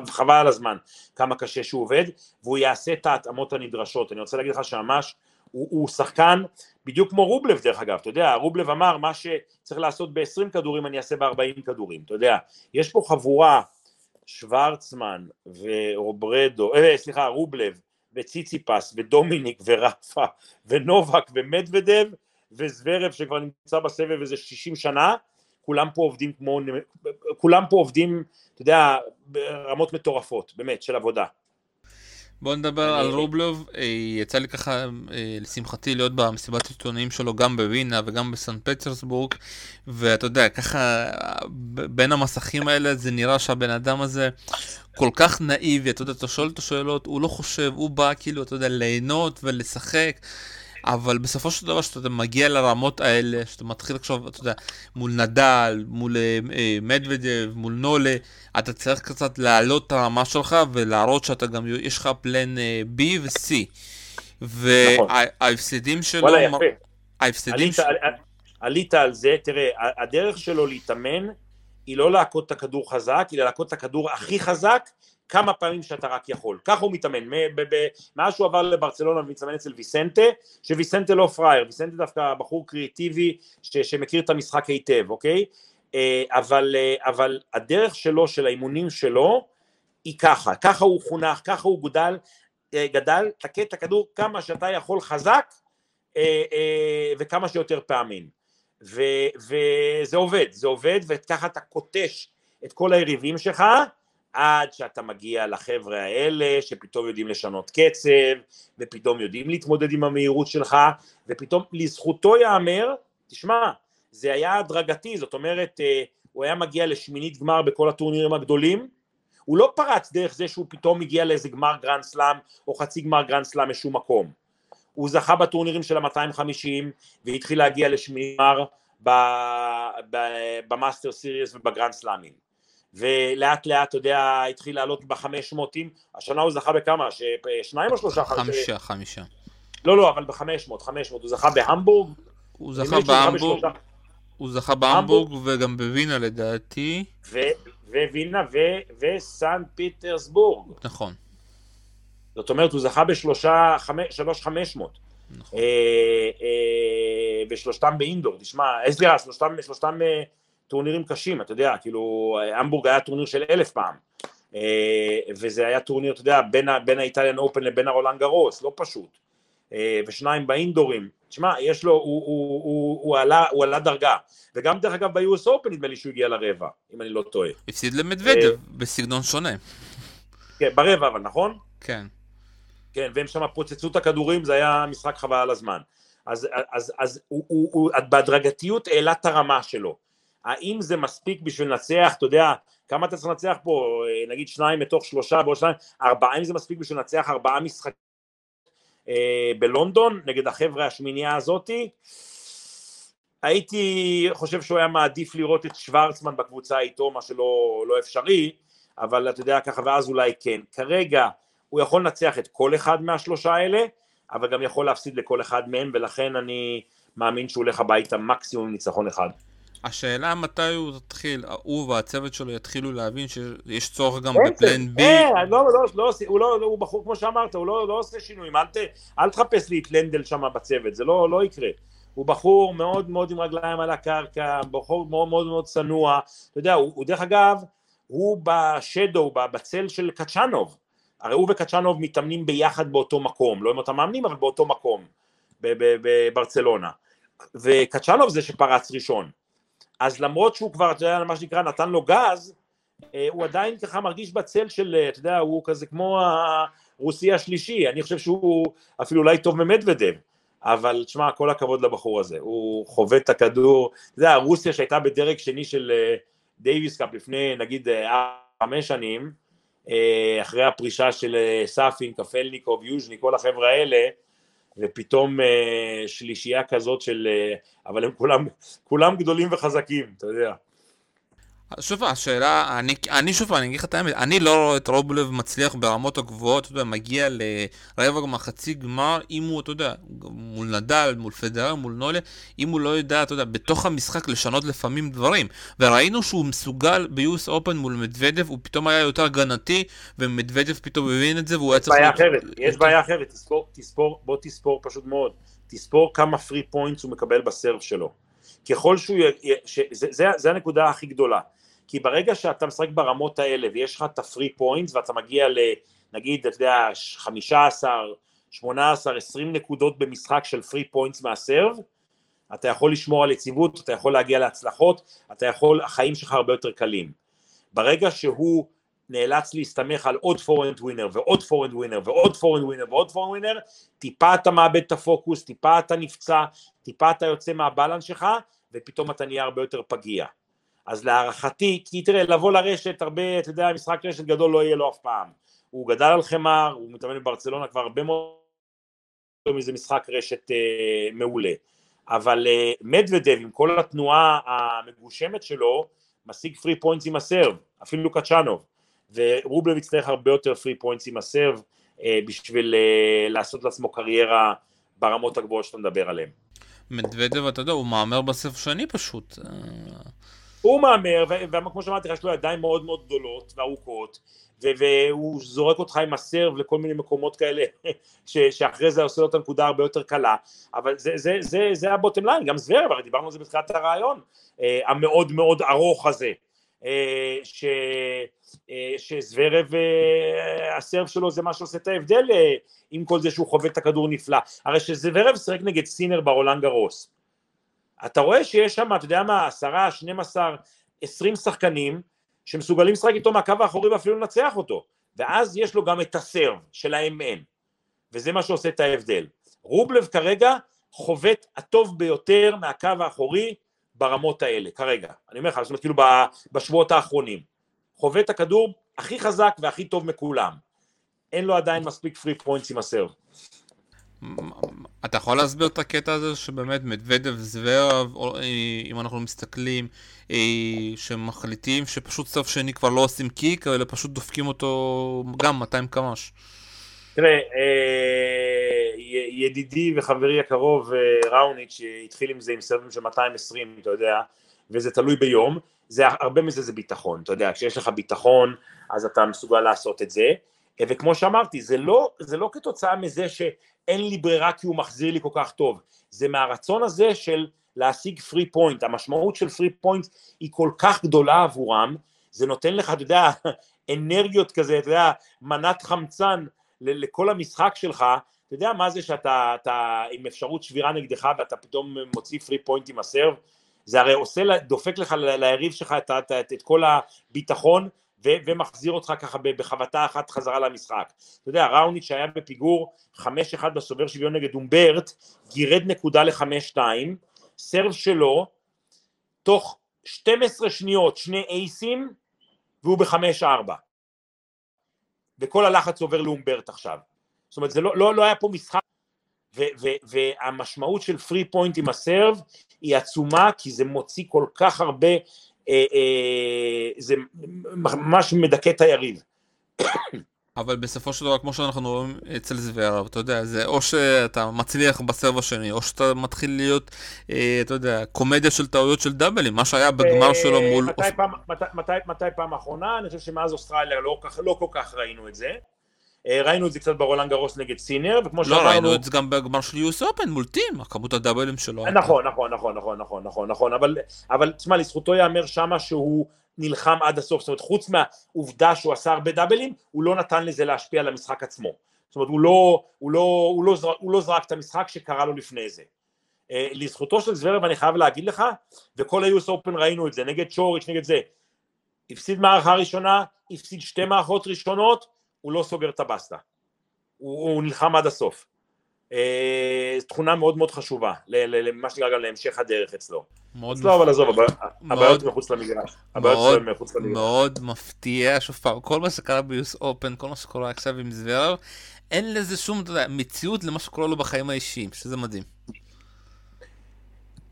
חבל על הזמן כמה קשה שהוא עובד, והוא יעשה את ההתאמות הנדרשות, אני רוצה להגיד לך שממש הוא שחקן בדיוק כמו רובלב דרך אגב, אתה יודע, רובלב אמר מה שצריך לעשות ב-20 כדורים אני אעשה ב-40 כדורים, אתה יודע, יש פה חבורה, שוורצמן ורוברדו, סליחה, רובלב וציציפס ודומיניק ורפה ונובק ומדוודב וזוורב שכבר נמצא בסבב איזה 60 שנה, כולם פה עובדים, אתה יודע, ברמות מטורפות, באמת, של עבודה. בואו נדבר על רובלוב, יצא לי ככה לשמחתי להיות במסיבת עיתונאים שלו גם בווינה וגם בסנט פטרסבורג, ואתה יודע, ככה בין המסכים האלה זה נראה שהבן אדם הזה כל כך נאיבי, אתה יודע, אתה שואל את השאלות, הוא לא חושב, הוא בא כאילו, אתה יודע, ליהנות ולשחק, אבל בסופו של דבר שאתה מגיע לרמות האלה, שאתה מתחיל עכשיו, אתה יודע, מול נדל, מול מדוודב, מול נולה, אתה צריך קצת להעלות את הרמה שלך ולהראות שאתה גם, יש לך פלן B ו-C. וההפסדים שלו... וואלה, יפה. עלית על זה, תראה, הדרך שלו להתאמן היא לא להכות את הכדור חזק, היא להכות את הכדור הכי חזק, כמה פעמים שאתה רק יכול, כך הוא מתאמן, מאז שהוא עבר לברצלונה ומתאמן אצל ויסנטה, שוויסנטה לא פרייר, ויסנטה דווקא בחור קריאטיבי שמכיר את המשחק היטב, אוקיי? אבל הדרך שלו, של האימונים שלו, היא ככה, ככה הוא חונך, ככה הוא גדל, תקע את הכדור כמה שאתה יכול חזק, וכמה שיותר פעמים, וזה עובד, וככה אתה קוטש את כל היריבים שלך, עד שאתה מגיע לחבר'ה האלה, שפתאום יודעים לשנות קצב, ופתאום יודעים להתמודד עם המהירות שלך, ופתאום לזכותו יאמר, תשמע, זה היה הדרגתי, זאת אומרת, הוא היה מגיע לשמינית גמר בכל הטורנירים הגדולים, הוא לא פרץ דרך זה שהוא פתאום הגיע לאיזה גמר גרנד סלאם, או חצי גמר גרנד סלאם משום מקום, הוא זכה בטורנירים של ה-250, והתחיל להגיע לשמינית גמר במאסטר סיריס ובגרנד סלאמים, ולאט לאט, אתה יודע, התחיל לעלות ב-500, השנה הוא זכה בכמה? שניים או שלושה? חמישה. לא, אבל ב-500, הוא זכה בהמבורג. הוא זכה בהמבורג וגם בווינה לדעתי. ווינה וסן פיטרסבורג. נכון. זאת אומרת, הוא זכה בשלושה, 3,500. נכון. ושלושתם באינדור, תשמע, אסלירה, שלושתם... טורנירים קשים, אתה יודע, כאילו, המבורג היה טורניר של 1000 פעם, וזה היה טורניר, אתה יודע, בין האיטליאן אופן לבין הרולנד גרוס, לא פשוט, ושניים באינדורים, תשמע, יש לו, הוא עלה דרגה, וגם דרך אגב ב-US Open נדמה לי שהוא הגיע לרבע, אם אני לא טועה. הפסיד למדוודב, בסגנון שונה. כן, ברבע אבל, נכון? כן, והם שם פוצצו את הכדורים, זה היה משחק חבל על הזמן. אז בהדרגתיות העלה את הרמה שלו, האם זה מספיק בשביל לנצח, אתה יודע, כמה אתה צריך לנצח פה, נגיד 2 מתוך 3, בעוד 2, 4, אם זה מספיק בשביל לנצח 4 משחקים בלונדון, נגד החבר'ה השמינייה הזאתי, הייתי חושב שהוא היה מעדיף לראות את שוורצמן בקבוצה איתו, מה שלא אפשרי, אבל אתה יודע ככה, ואז אולי כן. כרגע הוא יכול לנצח את כל אחד מה3 האלה, אבל גם יכול להפסיד לכל אחד מהם, ולכן אני מאמין שהוא הולך הביתה מקסימום ניצחון אחד. השאלה מתי הוא תתחיל, הוא והצוות שלו יתחילו להבין שיש צורך גם בפלן בי. הוא בחור, כמו שאמרת, הוא לא עושה שינויים, אל תחפש לי את לנדל שם בצוות, זה לא יקרה. הוא בחור מאוד מאוד עם רגליים על הקרקע, בחור מאוד מאוד מאוד צנוע, אתה יודע, הוא דרך אגב, הוא בשדו, בצל של קצ'נוב, הרי הוא וקצ'נוב מתאמנים ביחד באותו מקום, לא עם אותם מאמנים, אבל באותו מקום, בברצלונה, וקצ'נוב זה שפרץ ראשון, אז למרות שהוא כבר, אתה יודע, מה שנקרא, נתן לו גז, הוא עדיין ככה מרגיש בצל של, אתה יודע, הוא כזה כמו הרוסי השלישי, אני חושב שהוא אפילו אולי טוב ממדוודב, אבל תשמע, כל הכבוד לבחור הזה, הוא חובט את הכדור, זה הרוסיה שהייתה בדרג שני של דייוויס קאפ לפני נגיד 5 שנים, אחרי הפרישה של סאפין, קפלניקוב, יוז'ני, כל החבר'ה האלה, ופתאום שלישייה כזאת של, אבל הם כולם גדולים וחזקים, אתה יודע. שוב, השאלה, אני אגיד לך את האמת, אני לא רואה את רובלב מצליח ברמות הגבוהות, אתה יודע, מגיע לרבע מחצי גמר, אם הוא, אתה יודע, מול נדל, מול פדרר, מול נולה, אם הוא לא יודע, אתה יודע, בתוך המשחק לשנות לפעמים דברים, וראינו שהוא מסוגל ביוס אופן מול מדוודב, הוא פתאום היה יותר גנתי, ומדוודב פתאום הבין את זה, והוא היה צריך... יש בעיה אחרת, בוא תספור פשוט מאוד, תספור כמה פרי פוינטס הוא מקבל בסרב שלו, ככל שהוא... זה הנקודה הכי גדולה. כי ברגע שאתה משחק ברמות האלה, ויש לך את הפרי פוינטס, ואתה מגיע לנגיד, אתה יודע, 15, 18, 20 נקודות במשחק של פרי פוינטס מהסרב, אתה יכול לשמור על יציבות, אתה יכול להגיע להצלחות, אתה יכול, החיים שלך הרבה יותר קלים. ברגע שהוא נאלץ להסתמך על עוד פורנד ווינר, ועוד פורנד ווינר, ועוד פורנד ווינר, ועוד פורנד ווינר, טיפה אתה מאבד את הפוקוס, טיפה אתה נפצע, טיפה אתה יוצא מהבלנס שלך, ופתאום אתה נהיה הרבה יותר פגיע. אז להערכתי, כי תראה, לבוא לרשת הרבה, אתה יודע, משחק רשת גדול לא יהיה לו אף פעם. הוא גדל על חמר, הוא מתאמן בברצלונה כבר הרבה מאוד, זה משחק רשת מעולה. אבל מדוודב, עם כל התנועה המגושמת שלו, משיג פרי פוינטס עם הסרב, אפילו קצ'נוב. ורובלב יצטרך הרבה יותר פרי פוינטס עם הסרב, בשביל לעשות לעצמו קריירה ברמות הגבוהות שאתה מדבר עליהן. מדוודב, אתה יודע, הוא מאמר בסרב שני פשוט. הוא מאמר, וכמו שאמרתי, יש לו ידיים מאוד מאוד גדולות וארוכות, והוא זורק אותך עם הסרב לכל מיני מקומות כאלה, שאחרי זה עושה לו את הנקודה הרבה יותר קלה, אבל זה הבוטם ליין, גם זוורב, הרי דיברנו על זה בתחילת הרעיון, המאוד מאוד ארוך הזה, שזוורב, הסרב שלו זה מה שעושה את ההבדל, עם כל זה שהוא חובט את הכדור נפלא, הרי שזוורב שרק נגד סינר ברולנד גרוס, אתה רואה שיש שם, אתה יודע מה, 10, 12, 20 שחקנים, שמסוגלים לשחק איתו מהקו האחורי ואפילו לנצח אותו, ואז יש לו גם את הסרב שלהם אין, וזה מה שעושה את ההבדל. רובלב כרגע חובט הטוב ביותר מהקו האחורי ברמות האלה, כרגע, אני אומר לך, זאת אומרת כאילו בשבועות האחרונים, חובט הכדור הכי חזק והכי טוב מכולם, אין לו עדיין מספיק פרי פוינטס עם הסרב. אתה יכול להסביר את הקטע הזה שבאמת מדוודב זוורב, אם אנחנו מסתכלים, שמחליטים שפשוט סוף שני כבר לא עושים קיק, אלא פשוט דופקים אותו גם 200 קמ"ש. תראה, ידידי וחברי הקרוב ראוניץ' התחיל עם זה עם סרבים של 220, אתה יודע, וזה תלוי ביום, הרבה מזה זה ביטחון, אתה יודע, כשיש לך ביטחון אז אתה מסוגל לעשות את זה, וכמו שאמרתי, זה לא כתוצאה מזה שאין לי ברירה כי הוא מחזיר לי כל כך טוב, זה מהרצון הזה של להשיג פרי פוינט, המשמעות של פרי פוינט היא כל כך גדולה עבורם, זה נותן לך, אתה יודע, אנרגיות כזה, אתה יודע, מנת חמצן לכל המשחק שלך, אתה יודע מה זה שאתה עם אפשרות שבירה נגדך, ואתה פתאום מוציא פרי פוינט עם הסרב, זה הרי דופק לך ליריב שלך את כל הביטחון, ומחזיר אותך ככה בחבטה אחת חזרה למשחק. אתה יודע, ראוניץ' שהיה בפיגור 5-1 בסובר שוויון נגד אומברט, גירד נקודה ל-5-2, סרב שלו, תוך 12 שניות, 2 אייסים, והוא ב-5-4. וכל הלחץ עובר לאומברט עכשיו. זאת אומרת, זה לא היה פה משחק, והמשמעות של פרי פוינט עם הסרב היא עצומה, כי זה מוציא כל כך הרבה, זה ממש מדכא את היריב. אבל בסופו של דבר, כמו שאנחנו רואים אצל זוורב, אתה יודע, זה או שאתה מצליח בסרב השני, או שאתה מתחיל להיות, אתה יודע, קומדיה של טעויות של דאבלים, מה שהיה בגמר שלו מול... מתי פעם האחרונה? אני חושב שמאז אוסטרליה לא כל כך ראינו את זה. ראינו את זה קצת ברולנד גרוס נגד סינר, וכמו שאמרנו... לא, ראינו את זה גם בגמר של יוס אופן, מול טים, הכמות הדאבלים שלו. נכון, נכון, נכון, נכון, נכון, אבל תשמע, לזכותו יאמר שמה שהוא... נלחם עד הסוף, זאת אומרת, חוץ מהעובדה שהוא עשה הרבה דאבלים, הוא לא נתן לזה להשפיע על המשחק עצמו. זאת אומרת, הוא לא זרק את המשחק שקרה לו לפני זה. לזכותו של זוורב, אני חייב להגיד לך, וכל ה-US Open ראינו את זה, נגד צ'וריץ', נגד זה. הפסיד מערכה ראשונה, הפסיד שתי מערכות ראשונות, הוא לא סוגר את הבסטה. הוא נלחם עד הסוף. תכונה מאוד מאוד חשובה, למה שנראה גם להמשך הדרך אצלו. אצלו, אבל עזוב, הבעיות מחוץ למגרש. מאוד מפתיע, שופר, כל מה שקרה ביוס אופן, כל מה שקורה עכשיו עם זוורב, אין לזה שום מציאות למה שקורה לו בחיים האישיים, שזה מדהים.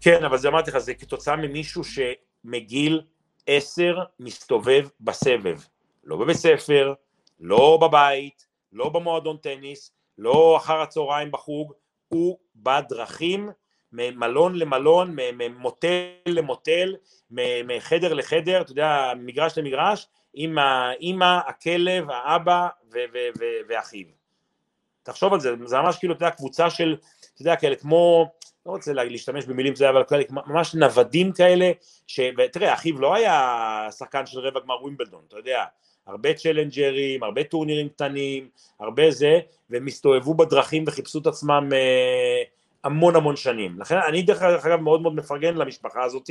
כן, אבל זה אמרתי לך, זה כתוצאה ממישהו שמגיל 10 מסתובב בסבב. לא בבית ספר, לא בבית, לא במועדון טניס, לא אחר הצהריים בחוג, הוא בדרכים, ממלון למלון, ממוטל למוטל, מחדר לחדר, אתה יודע, מגרש למגרש, עם האמא, הכלב, האבא ואחיו. תחשוב על זה, זה ממש כאילו, אתה יודע, קבוצה של, אתה יודע, כאלה כמו, לא רוצה להשתמש במילים, אבל כאלה, ממש נוודים כאלה, שתראה, אחיו לא היה שחקן של רבע גמר ווימבלדון, אתה יודע, הרבה צ'לנג'רים, הרבה טורנירים קטנים, הרבה זה, והם הסתובבו בדרכים וחיפשו את עצמם המון המון שנים. לכן אני דרך אגב מאוד מאוד מפרגן למשפחה הזאת,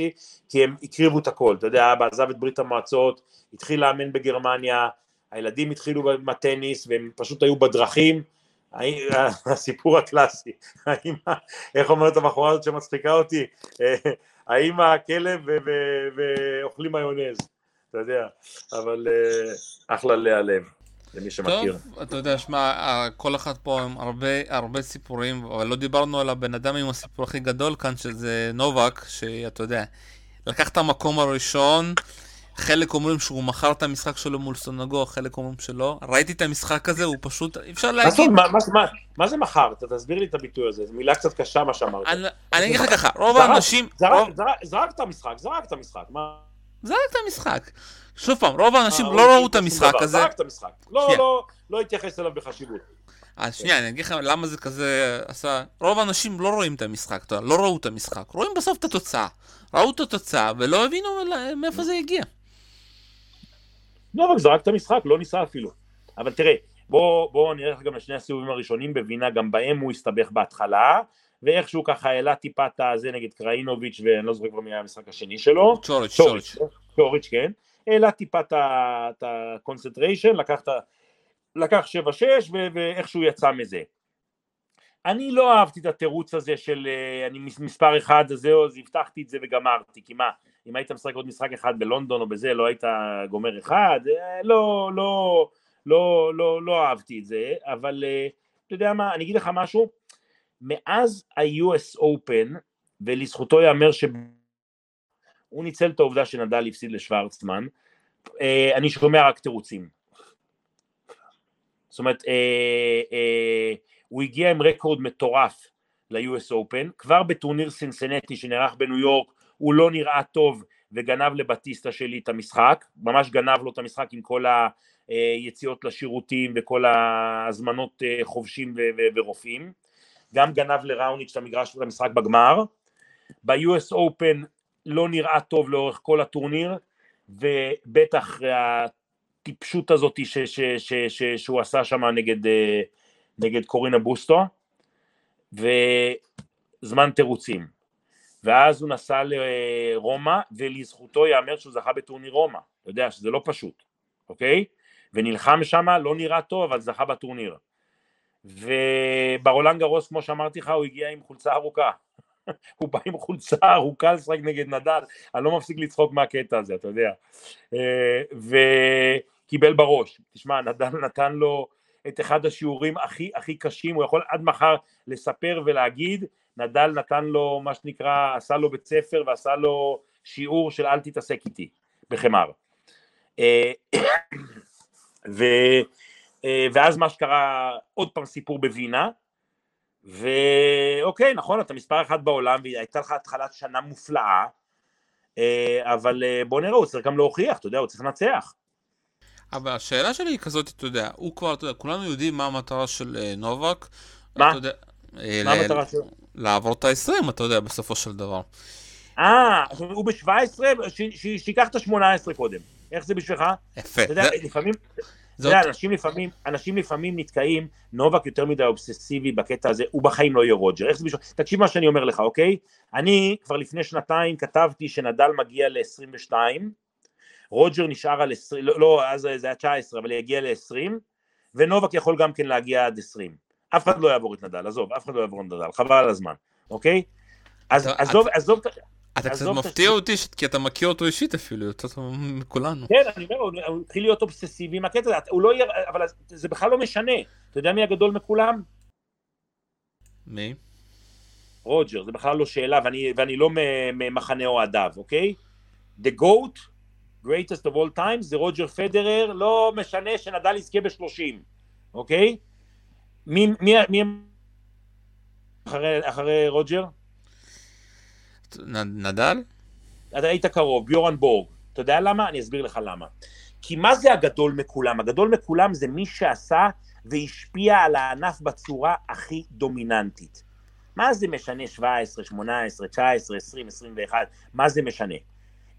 כי הם הקריבו את הכל. אתה יודע, אבא עזב את ברית המועצות, התחיל לאמן בגרמניה, הילדים התחילו בטניס, והם פשוט היו בדרכים. הסיפור הקלאסי, איך אומרת הבחורה הזאת שמצחיקה אותי, האמא, הכלב ואוכלים מיונז. אתה יודע, אבל אחלה להלב, למי שמכיר. טוב, אתה יודע, שמע, כל אחד פה עם הרבה סיפורים, אבל לא דיברנו על הבן אדם עם הסיפור הכי גדול כאן, שזה נובק, שאתה יודע, לקח את המקום הראשון, חלק אומרים שהוא מכר את המשחק שלו מול סונגו, חלק אומרים שלא. ראיתי את המשחק הזה, הוא פשוט, אפשר להגיד... מה זה מכר? אתה תסביר לי את הביטוי הזה, זו מילה קצת קשה מה שאמרת. אני אגיד לך ככה, רוב האנשים... זרק את המשחק, מה... זרק את המשחק. שוב פעם, רוב האנשים לא ראו את המשחק הזה. זרק את המשחק. לא התייחס אליו בחשיבות. אז שנייה, אני אגיד לכם למה זה כזה עשה... רוב האנשים לא רואים את המשחק, לא ראו את המשחק. רואים בסוף את התוצאה. ראו את התוצאה ולא הבינו מאיפה זה הגיע. לא, אבל זרק את המשחק, לא ניסה אפילו. אבל תראה, בואו נלך גם לשני הסיבובים הראשונים בווינה, גם בהם הוא הסתבך בהתחלה. ואיכשהו ככה העלה טיפה את הזה נגד קראינוביץ' ואני לא זוכר כבר מי היה המשחק השני שלו. צ'וריץ', כן. העלה טיפה את הקונסנטריישן, לקח 7-6 ואיכשהו יצא מזה. אני לא אהבתי את התירוץ הזה של אני מספר אחד, זהו, אז הבטחתי את זה וגמרתי, כי מה, אם היית משחק עוד משחק אחד בלונדון או בזה, לא היית גומר אחד, לא אהבתי את זה, אבל אתה יודע מה, אני אגיד לך משהו, מאז ה-US Open, ולזכותו יאמר שהוא ניצל את העובדה שנדל הפסיד לשוורצמן, אני שומע רק תירוצים. זאת אומרת, הוא הגיע עם רקורד מטורף ל-US Open, כבר בטורניר סינסינטי שנערך בניו יורק, הוא לא נראה טוב וגנב לבטיסטה שלי את המשחק, ממש גנב לו את המשחק עם כל היציאות לשירותים וכל ההזמנות חובשים ורופאים, גם גנב לראוניץ' את המגרש של המשחק בגמר, ב-US Open לא נראה טוב לאורך כל הטורניר, ובטח הטיפשות הזאת שהוא עשה שם נגד קורינה בוסטו, וזמן תירוצים, ואז הוא נסע לרומא, ולזכותו יאמר שהוא זכה בטורניר רומא, אתה יודע שזה לא פשוט, אוקיי? ונלחם שם, לא נראה טוב, אבל זכה בטורניר, וברולנד גרוס, כמו שאמרתי לך, הוא הגיע עם חולצה ארוכה, הוא בא עם חולצה ארוכה לשחק נגד נדל, אני לא מפסיק לצחוק מהקטע הזה, אתה יודע, וקיבל בראש, תשמע, נדל נתן לו את אחד השיעורים הכי קשים, הוא יכול עד מחר לספר ולהגיד, נדל נתן לו מה שנקרא, עשה לו בית ספר ועשה לו שיעור של אל תתעסק איתי, בחמר. ואז מה שקרה, עוד פעם סיפור בווינה, ואוקיי, נכון, אתה מספר אחד בעולם, והייתה לך התחלת שנה מופלאה, אבל בוא נראה, הוא צריך גם להוכיח, אתה יודע, הוא צריך לנצח. אבל השאלה שלי היא כזאת, אתה יודע, הוא כבר, כולנו יודעים מה המטרה של נובק. מה? מה המטרה שלו? לעבור את ה-20, אתה יודע, בסופו של דבר. הוא ב-17, שיקח את ה-18 קודם. איך זה בשבילך? יפה. אתה יודע, לפעמים... אנשים לפעמים נתקעים, נובק יותר מדי אובססיבי בקטע הזה, הוא בחיים לא יהיה רוג'ר, תקשיב מה שאני אומר לך, אוקיי? אני כבר לפני שנתיים כתבתי שנדל מגיע ל-22, רוג'ר נשאר על 20, לא, אז זה היה 19, אבל יגיע ל-20, ונובק יכול גם כן להגיע עד 20, אף אחד לא יעבור את נדל, עזוב, אף אחד לא יעבור את נדל, חבל על הזמן, אוקיי? אז עזוב... אתה קצת מפתיע אותי, כי אתה מכיר אותו אישית אפילו, אתה מכולנו. כן, אני אומר, הוא התחיל להיות אובססיבי עם הקטע, אבל זה בכלל לא משנה. אתה יודע מי הגדול מכולם? מי? רוג'ר, זה בכלל לא שאלה, ואני לא ממחנה אוהדיו, אוקיי? The GOAT, greatest of all time, זה רוג'ר פדרר, לא משנה שנדל יזכה ב-30, אוקיי? מי אחרי רוג'ר? נדל? אתה היית קרוב, ביורן בורג. אתה יודע למה? אני אסביר לך למה. כי מה זה הגדול מכולם? הגדול מכולם זה מי שעשה והשפיע על הענף בצורה הכי דומיננטית. מה זה משנה 17, 18, 19, 20, 21? מה זה משנה?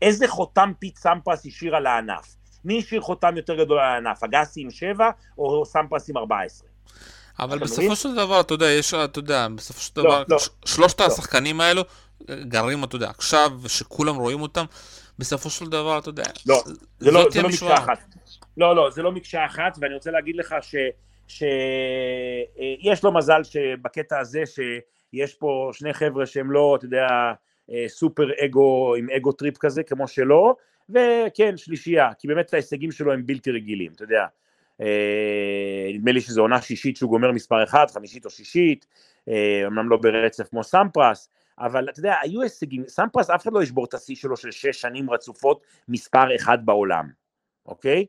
איזה חותם פיט סמפרס השאיר על הענף? מי השאיר חותם יותר גדול על הענף? אגסי עם 7 או סמפרס עם 14? אבל בסופו של דבר, אתה יודע, יש, אתה יודע, בסופו של דבר, שלושת השחקנים האלו, גרים, אתה יודע, עכשיו, שכולם רואים אותם, בסופו של דבר, אתה יודע, לא, זה לא מקשה אחת. לא, זה לא מקשה אחת, ואני רוצה להגיד לך שיש לו מזל שבקטע הזה, שיש פה שני חבר'ה שהם לא, אתה יודע, סופר אגו, עם אגו טריפ כזה, כמו שלו, וכן, שלישייה, כי באמת ההישגים שלו הם בלתי רגילים, אתה יודע, נדמה לי שזו עונה שישית שהוא גומר מספר 1, חמישית או שישית, אמנם לא ברצף כמו סמפרס, אבל אתה יודע, היו הישגים, סמפרס אף אחד לא ישבור את השיא שלו של 6 שנים רצופות מספר 1 בעולם, אוקיי?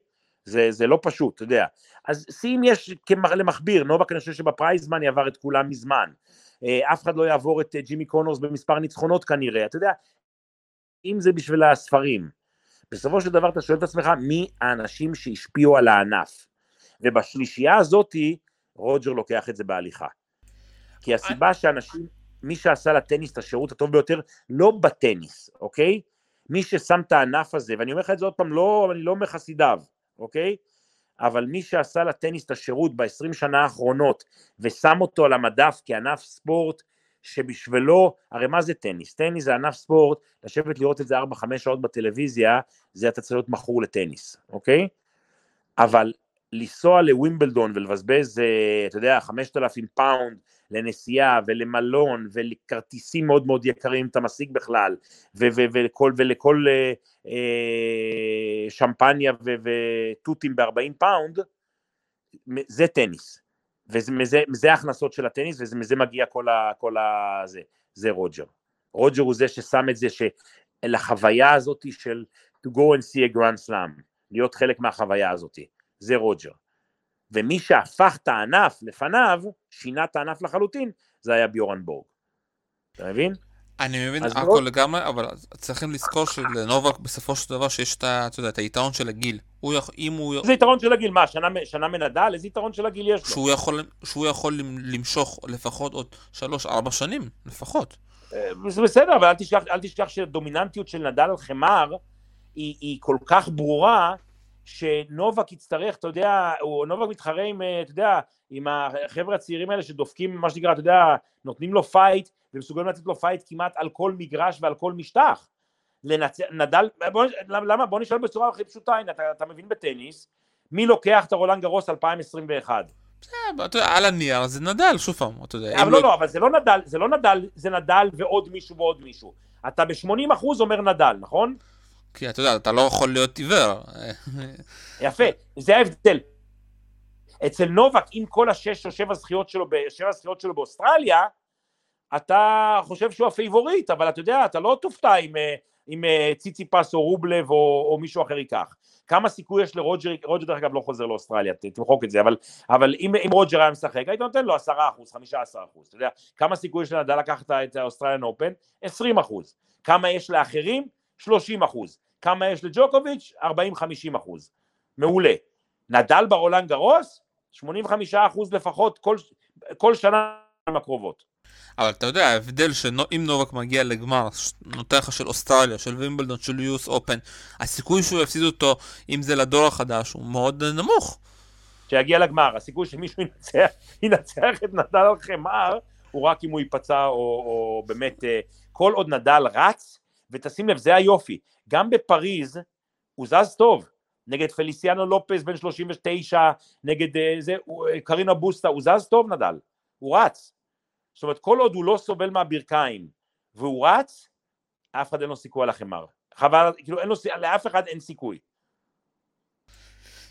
זה לא פשוט, אתה יודע. אז שיאים יש למכביר, נובק אני חושב שבפרייזמן יעבר את כולם מזמן, אף אחד לא יעבור את ג'ימי קונורס במספר ניצחונות כנראה, אתה יודע, אם זה בשביל הספרים, בסופו של דבר אתה שואל את עצמך, מי האנשים שהשפיעו על הענף? ובשלישייה הזאת, רוג'ר לוקח את זה בהליכה. כי הסיבה שאנשים, מי שעשה לטניס את השירות הטוב ביותר, לא בטניס, אוקיי? מי ששם את הענף הזה, ואני אומר לך את זה עוד פעם, לא, אני לא מחסידיו, אוקיי? אבל מי שעשה לטניס את השירות ב-20 שנה האחרונות, ושם אותו על המדף כענף ספורט, שבשבילו, הרי מה זה טניס? טניס זה ענף ספורט, לשבת לראות את זה 4-5 שעות בטלוויזיה, זה אתה צריך להיות מכור לטניס, אוקיי? אבל לנסוע לווימבלדון ולבזבז, אתה יודע, 5,000 פאונד לנסיעה ולמלון ולכרטיסים מאוד מאוד יקרים, אתה משיג בכלל, ולכל שמפניה וטוטים ב-40 פאונד, זה טניס. וזה ההכנסות של הטניס, וזה מגיע כל ה... זה רוג'ר. רוג'ר הוא זה ששם את זה, לחוויה הזאת של to go and see a grand slam, להיות חלק מהחוויה הזאת. זה רוג'ר. ומי שהפך את הענף לפניו, שינה את הענף לחלוטין, זה היה ביורן בורג. אתה מבין? אני מבין הכל לגמרי, אבל צריכים לזכור שלנובק בסופו של דבר שיש את היתרון של הגיל. זה יתרון של הגיל, מה? שנה מנדל? איזה יתרון של הגיל יש לו? שהוא יכול למשוך לפחות עוד 3-4 שנים, לפחות. זה בסדר, אבל אל תשכח שהדומיננטיות של נדל על חמר היא כל כך ברורה, שנובק יצטרך, אתה יודע, נובק מתחרה עם, אתה יודע, עם החבר'ה הצעירים האלה שדופקים, מה שנקרא, אתה יודע, נותנים לו פייט, ומסוגלים לתת לו פייט כמעט על כל מגרש ועל כל משטח. נדל, למה? בוא נשאל בצורה הכי פשוטה, אתה מבין בטניס, מי לוקח את רולאן גרוס 2021? על הנייר זה נדל, שוב פעם, אתה יודע. אבל לא, אבל זה לא נדל, זה לא נדל, זה נדל ועוד מישהו ועוד מישהו. אתה ב-80% אומר נדל, נכון? כי אתה יודע, אתה לא יכול להיות עיוור. יפה, זה ההבדל. אצל נובק, עם כל השש או שבע זכיות שלו, שבע זכיות שלו באוסטרליה, אתה חושב שהוא הפייבוריט, אבל אתה יודע, אתה לא תופתע עם ציציפס או רובלב או מישהו אחר ייקח. כמה סיכוי יש לרוג'ר, רוג'ר דרך אגב לא חוזר לאוסטרליה, תמחוק את זה, אבל אם רוג'ר היה משחק, היית נותן לו 10%, 15%, אתה יודע, כמה סיכוי יש לנדל לקחת את האוסטרליאן אופן? 20%, כמה יש לאחרים? 30%, כמה יש לג'וקוביץ'? 40-50%, מעולה. נדל ברולנד גרוס? 85% לפחות כל שנה הקרובות. אבל אתה יודע, ההבדל שאם נובק מגיע לגמר, נותחה של אוסטרליה, של וימבלדון, של יוס אופן, הסיכוי שהוא יפסיד אותו, אם זה לדור החדש, הוא מאוד נמוך. שיגיע לגמר, הסיכוי שמישהו ינצח את נדל על חמר, הוא רק אם הוא ייפצע, או באמת, כל עוד נדל רץ, ותשים לב, זה היופי. גם בפריז, הוא זז טוב, נגד פליסיאנו לופס, בן 39, נגד קרינה בוסטה, הוא זז טוב נדל, הוא רץ. זאת אומרת, כל עוד הוא לא סובל מהברכיים, והוא רץ, אף אחד אין לו סיכוי על החמר. חבל, כאילו, לאף אחד אין סיכוי.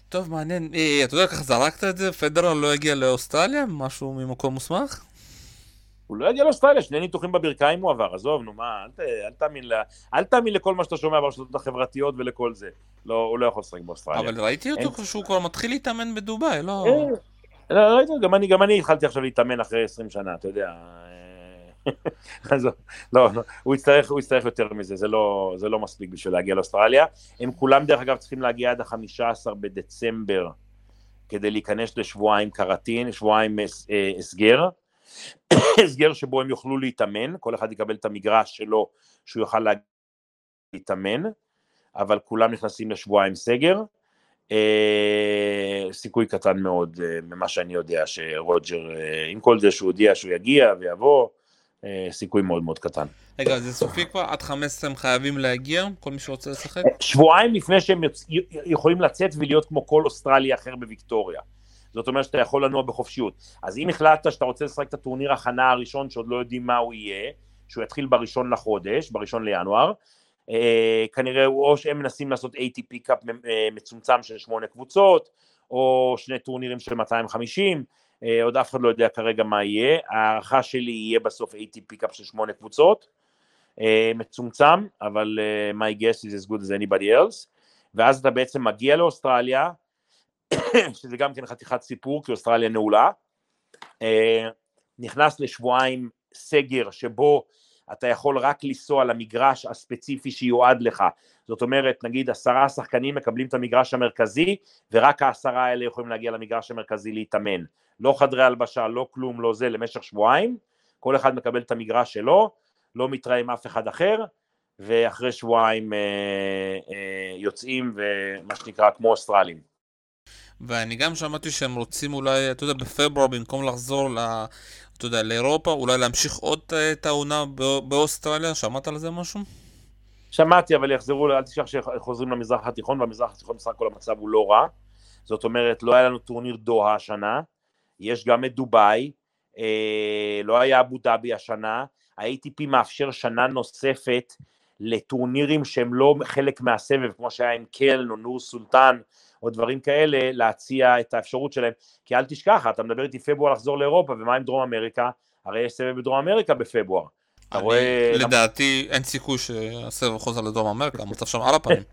טוב, מעניין. אתה יודע, כך זרקת את זה, פדרר לא הגיע לאוסטרליה, משהו ממקום מוסמך? הוא לא הגיע לאוסטרליה, שני ניתוחים בברכיים הוא עבר, עזוב, נו מה, אל תאמין לכל מה שאתה שומע ברשתות החברתיות ולכל זה. לא, הוא לא יכול לשחק באוסטרליה. אבל ראיתי אותו שהוא כבר מתחיל להתאמן בדובאי, לא... גם אני התחלתי עכשיו להתאמן אחרי 20 שנה, אתה יודע. לא, הוא יצטרך יותר מזה, זה לא מספיק בשביל להגיע לאוסטרליה. הם כולם דרך אגב צריכים להגיע עד ה-15 בדצמבר, כדי להיכנס לשבועיים קרטין, שבועיים הסגר, הסגר שבו הם יוכלו להתאמן, כל אחד יקבל את המגרש שלו, שהוא יוכל להתאמן, אבל כולם נכנסים לשבועיים סגר, סיכוי קטן מאוד ממה שאני יודע שרוג'ר, עם כל זה שהוא הודיע שהוא יגיע ויבוא, סיכוי מאוד מאוד קטן. רגע, זה סופי כבר? עד 15 הם חייבים להגיע? כל מי שרוצה לשחק? שבועיים לפני שהם יכולים לצאת ולהיות כמו כל אוסטרלי אחר בוויקטוריה. זאת אומרת שאתה יכול לנוע בחופשיות. אז אם החלטת שאתה רוצה לשחק את הטורניר הכנה הראשון שעוד לא יודעים מה הוא יהיה, שהוא יתחיל בראשון לחודש, בראשון לינואר, כנראה או שהם מנסים לעשות ATP קאפ מצומצם של 8 קבוצות, או 2 טורנירים של 250, עוד אף אחד לא יודע כרגע מה יהיה, הערכה שלי יהיה בסוף ATP קאפ של 8 קבוצות, מצומצם, אבל my guess is as good as anybody else, ואז אתה בעצם מגיע לאוסטרליה, שזה גם כן חתיכת סיפור, כי אוסטרליה נעולה, נכנס לשבועיים סגר שבו, אתה יכול רק לנסוע למגרש הספציפי שיועד לך, זאת אומרת, נגיד 10 שחקנים מקבלים את המגרש המרכזי, ורק 10 האלה יכולים להגיע למגרש המרכזי להתאמן, לא חדרי הלבשה, לא כלום, לא זה, למשך שבועיים, כל אחד מקבל את המגרש שלו, לא מתראה עם אף אחד אחר, ואחרי שבועיים יוצאים, ומה שנקרא כמו אוסטרלים. ואני גם שמעתי שהם רוצים אולי, אתה יודע, בפברואר, במקום לחזור לאירופה, אולי להמשיך עוד את העונה באוסטרליה, שמעת על זה משהו? שמעתי, אבל יחזרו, אל תשכח שחוזרים למזרח התיכון, והמזרח התיכון בסך הכל המצב הוא לא רע, זאת אומרת, לא היה לנו טורניר דוהה השנה, יש גם את דובאי, לא היה אבו דאבי השנה, ה-ATP מאפשר שנה נוספת לטורנירים שהם לא חלק מהסבב, כמו שהיה עם קלן או נור סולטן, או דברים כאלה, להציע את האפשרות שלהם, כי אל תשכח, אתה מדבר איתי פברואר לחזור לאירופה, ומה עם דרום אמריקה? הרי יש סבב בדרום אמריקה בפברואר. לדעתי אין סיכוי שהסבב חוזר לדרום אמריקה, המצב שם על הפנים.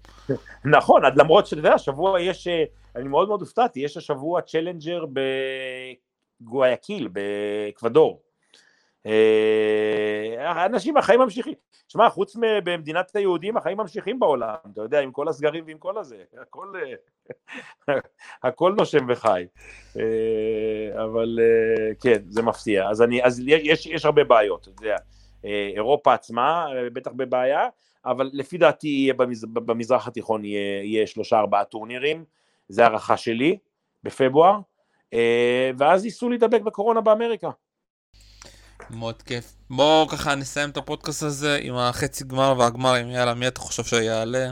נכון, עד למרות שזה השבוע יש, אני מאוד מאוד הופתעתי, יש השבוע צ'לנג'ר בגואיאקיל, באקוודור. האנשים, החיים ממשיכים. שמע, חוץ במדינת היהודים, החיים ממשיכים בעולם, אתה יודע, עם כל הסגרים ועם כל הזה, הכל נושם וחי, אבל כן, זה מפתיע, אז יש הרבה בעיות, אתה יודע, אירופה עצמה, בטח בבעיה, אבל לפי דעתי, במזרח התיכון יהיה 3-4 טורנירים, זה הערכה שלי, בפברואר, ואז ייסו להידבק בקורונה באמריקה. מאוד כיף. בואו ככה נסיים את הפודקאסט הזה עם החצי גמר והגמר, עם יאללה, מי אתה חושב שיעלה?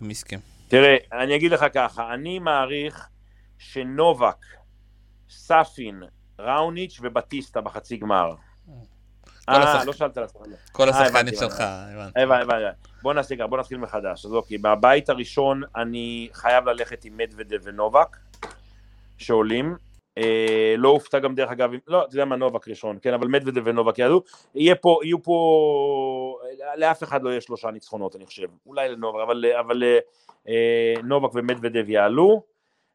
ומסכים. תראה, אני אגיד לך ככה, אני מעריך שנובק, סאפין, ראוניץ' ובטיסטה בחצי גמר. לא שאלת על השחקנים. כל השחקנים שלך. בוא נתחיל מחדש. אז אוקיי, בבית הראשון אני חייב ללכת עם מדוודב ונובק, שעולים. לא הופתע גם דרך אגב, לא, אתה יודע מה, נובק ראשון, כן, אבל מדוודב ונובק יעדו. יהיו פה, לאף אחד לא יהיה 3 ניצחונות, אני חושב. אולי לנובק, אבל נובק ומדוודב יעלו.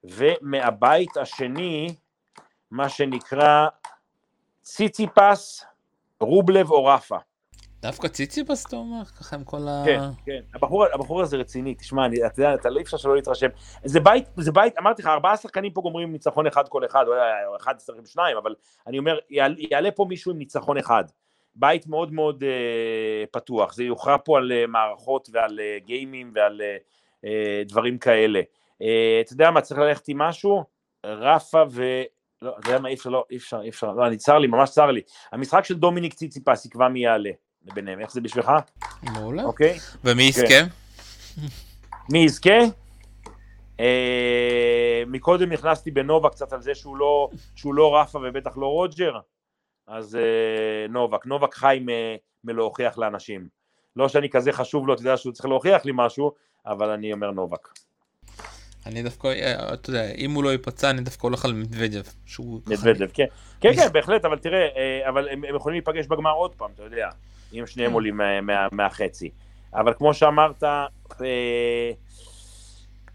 ומהבית השני, מה שנקרא ציציפס, רובלב או רפה. דווקא ציציפס, אתה אומר, ככה עם כל ה... כן, כן, הבחור הזה רציני, תשמע, אתה לא אפשר שלא להתרשם. זה בית, אמרתי לך, 4 שחקנים פה גומרים ניצחון אחד כל אחד, או 1-2, אבל אני אומר, יעלה פה מישהו עם ניצחון אחד. בית מאוד מאוד פתוח, זה יוכרע פה על מערכות ועל גיימים ועל דברים כאלה. אתה יודע מה, צריך ללכת עם משהו? רפה ו... לא, זה היה מה, אי אפשר, לא, ממש צר לי. המשחק של דומיניק ציציפס יקבע מי יעלה ביניהם, איך זה בשבילך? מעולה. אוקיי? ומי יזכה? מי יזכה? מקודם נכנסתי בנובה קצת על זה שהוא לא רפה ובטח לא רוג'ר, אז נובק חי מלהוכיח לאנשים. לא שאני כזה חשוב לו, אתה יודע שהוא צריך להוכיח לי משהו, אבל אני אומר נובק. אני דווקא, אתה יודע, אם הוא לא ייפצע, אני דווקא הולך על מדוודב. מדוודב, כן. כן, כן, בהחלט, אבל תראה, אבל הם יכולים להיפגש בגמר עוד פעם, אתה יודע, אם שניהם עולים מהחצי. אבל כמו שאמרת,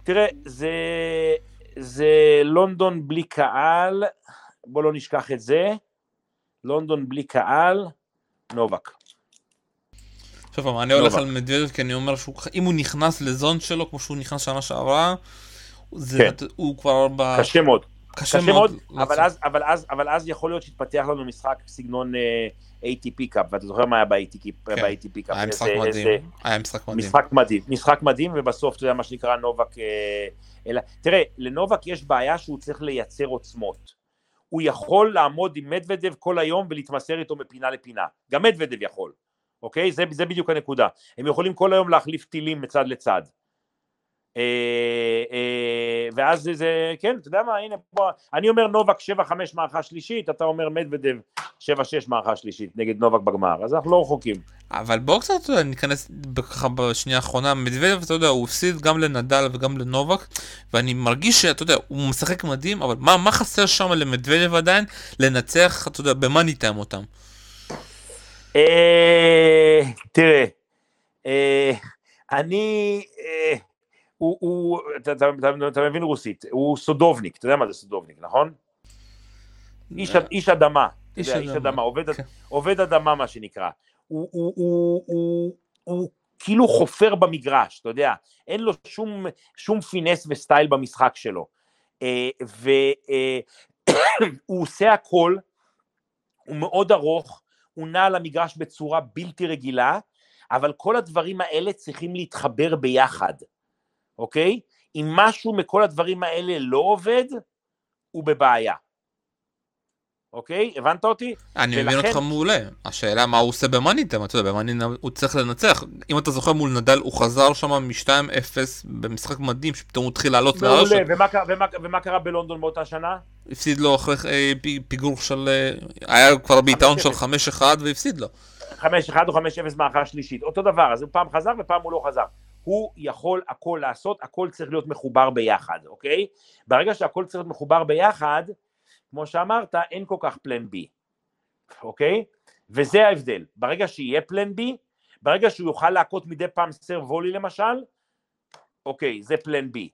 תראה, זה לונדון בלי קהל, בוא לא נשכח את זה, לונדון בלי קהל, נובק. עכשיו פעם, אני הולך על מדוודב, כי אני אומר שאם הוא נכנס לזון שלו, כמו שהוא נכנס שנה שעברה, הוא כבר... קשה מאוד. קשה מאוד, אבל אז יכול להיות שהתפתח לנו משחק סגנון ATP קאפ, ואתה זוכר מה היה ב-ATP קאפ. היה משחק מדהים. משחק מדהים, ובסוף זה מה שנקרא נובק... תראה, לנובק יש בעיה שהוא צריך לייצר עוצמות. הוא יכול לעמוד עם מדוודב כל היום ולהתמסר איתו מפינה לפינה. גם מדוודב יכול. אוקיי? זה בדיוק הנקודה. הם יכולים כל היום להחליף טילים מצד לצד. ואז זה, כן, אתה יודע מה, הנה, בוא, אני אומר נובק 7-5 מערכה שלישית, אתה אומר מדוודב 7-6 מערכה שלישית נגד נובק בגמר, אז אנחנו לא רחוקים. אבל בואו קצת, אתה יודע, ניכנס ככה בשנייה האחרונה, מדוודב, אתה יודע, הוא הפסיד גם לנדל וגם לנובק, ואני מרגיש שאתה יודע, הוא משחק מדהים, אבל מה חסר שם למדוודב עדיין? לנצח, אתה יודע, במה ניתם אותם? תראה, אני, אתה מבין רוסית, הוא סודובניק, אתה יודע מה זה סודובניק, נכון? איש אדמה, אתה יודע, איש אדמה, עובד אדמה מה שנקרא, הוא כאילו חופר במגרש, אתה יודע, אין לו שום פינס וסטייל במשחק שלו, והוא עושה הכל, הוא מאוד ארוך, הוא נע על המגרש בצורה בלתי רגילה, אבל כל הדברים האלה צריכים להתחבר ביחד, אוקיי? אם משהו מכל הדברים האלה לא עובד, הוא בבעיה. אוקיי? הבנת אותי? אני מבין אותך מעולה. השאלה מה הוא עושה במאניתם, אתה יודע, במאניתם הוא צריך לנצח. אם אתה זוכר מול נדל, הוא חזר שם מ-2-0 במשחק מדהים, שפתאום הוא התחיל לעלות להרשת. ומה קרה בלונדון באותה שנה? הפסיד לו אחרי פיגור של... היה כבר ביתאון של 5-1 והפסיד לו. 5-1 או 5-0 מערכה שלישית. אותו דבר, אז הוא פעם חזר ופעם הוא לא חזר. הוא יכול הכל לעשות, הכל צריך להיות מחובר ביחד, אוקיי? ברגע שהכל צריך להיות מחובר ביחד, כמו שאמרת, אין כל כך פלן בי, אוקיי? וזה ההבדל. ברגע שיהיה פלן בי, ברגע שהוא יוכל להקות מדי פעם סר וולי למשל, אוקיי, זה פלן בי.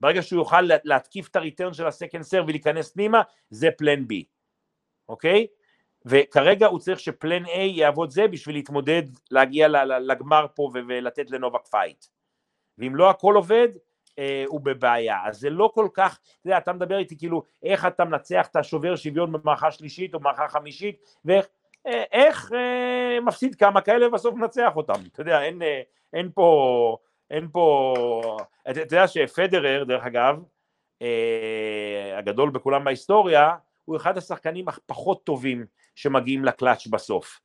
ברגע שהוא יוכל להתקיף את הריטרן של הסקנד סר ולהיכנס פנימה, זה פלן בי, אוקיי? וכרגע הוא צריך שפלן A יעבוד זה בשביל להתמודד, להגיע לגמר פה ולתת לנובק פייט. ואם לא הכל עובד, הוא בבעיה. אז זה לא כל כך, אתה יודע, אתה מדבר איתי כאילו, איך אתה מנצח את השובר שוויון במערכה שלישית או במערכה חמישית, ואיך מפסיד כמה כאלה ובסוף מנצח אותם. אתה יודע, אין פה, אתה יודע שפדרר, דרך אגב, הגדול בכולם בהיסטוריה, הוא אחד השחקנים פחות טובים שמגיעים לקלאץ' בסוף.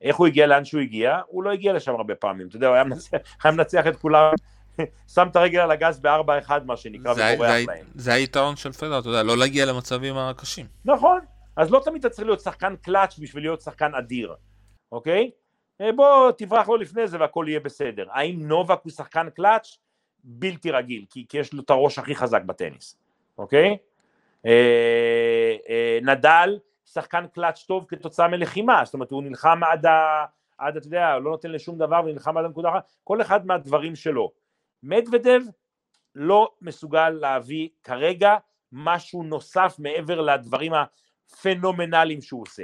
איך הוא הגיע לאן שהוא הגיע? הוא לא הגיע לשם הרבה פעמים, אתה יודע, הוא היה מנצח את כולם שם את הרגל על הגז ב-4-1, מה שנקרא, ובורח להם. זה היתרון של פדר, אתה יודע, לא להגיע למצבים הקשים. נכון, אז לא תמיד אתה צריך להיות שחקן קלאץ' בשביל להיות שחקן אדיר, אוקיי? בוא תברח לו לפני זה והכל יהיה בסדר. האם נובק הוא שחקן קלאץ'? בלתי רגיל, כי יש לו את הראש הכי חזק בטניס, אוקיי? נדל, שחקן קלאץ' טוב כתוצאה מלחימה, זאת אומרת, הוא נלחם עד, אתה יודע, לא נותן לשום דבר, ונלחם עד הנקודה אחת, כל אחד מהדברים שלו. מדוודב לא מסוגל להביא כרגע משהו נוסף מעבר לדברים הפנומנליים שהוא עושה.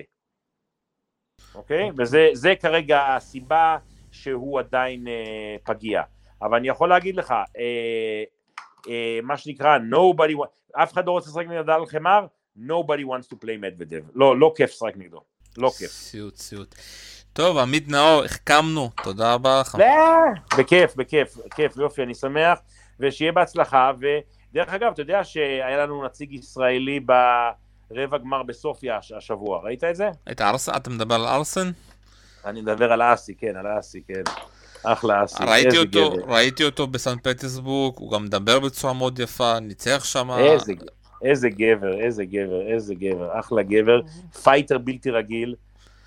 אוקיי? וזה כרגע הסיבה שהוא עדיין פגיע. אבל אני יכול להגיד לך, מה שנקרא, אף אחד לא רוצה לשחק נגד נדל חמר, nobody wants to play מדוודב. לא כיף לשחק נגדו. לא כיף. סיוט. טוב, עמית נאור, החכמנו, תודה רבה. בכיף, יופי, אני שמח, ושיהיה בהצלחה, ודרך אגב, אתה יודע שהיה לנו נציג ישראלי ברבע גמר בסופיה השבוע, ראית את זה? אתה מדבר על ארסן? אני מדבר על אסי, כן, אחלה אסי. ראיתי אותו בסן פטרסבורג, הוא גם מדבר בצורה מאוד יפה, ניצח שם. איזה גבר, אחלה גבר, פייטר בלתי רגיל,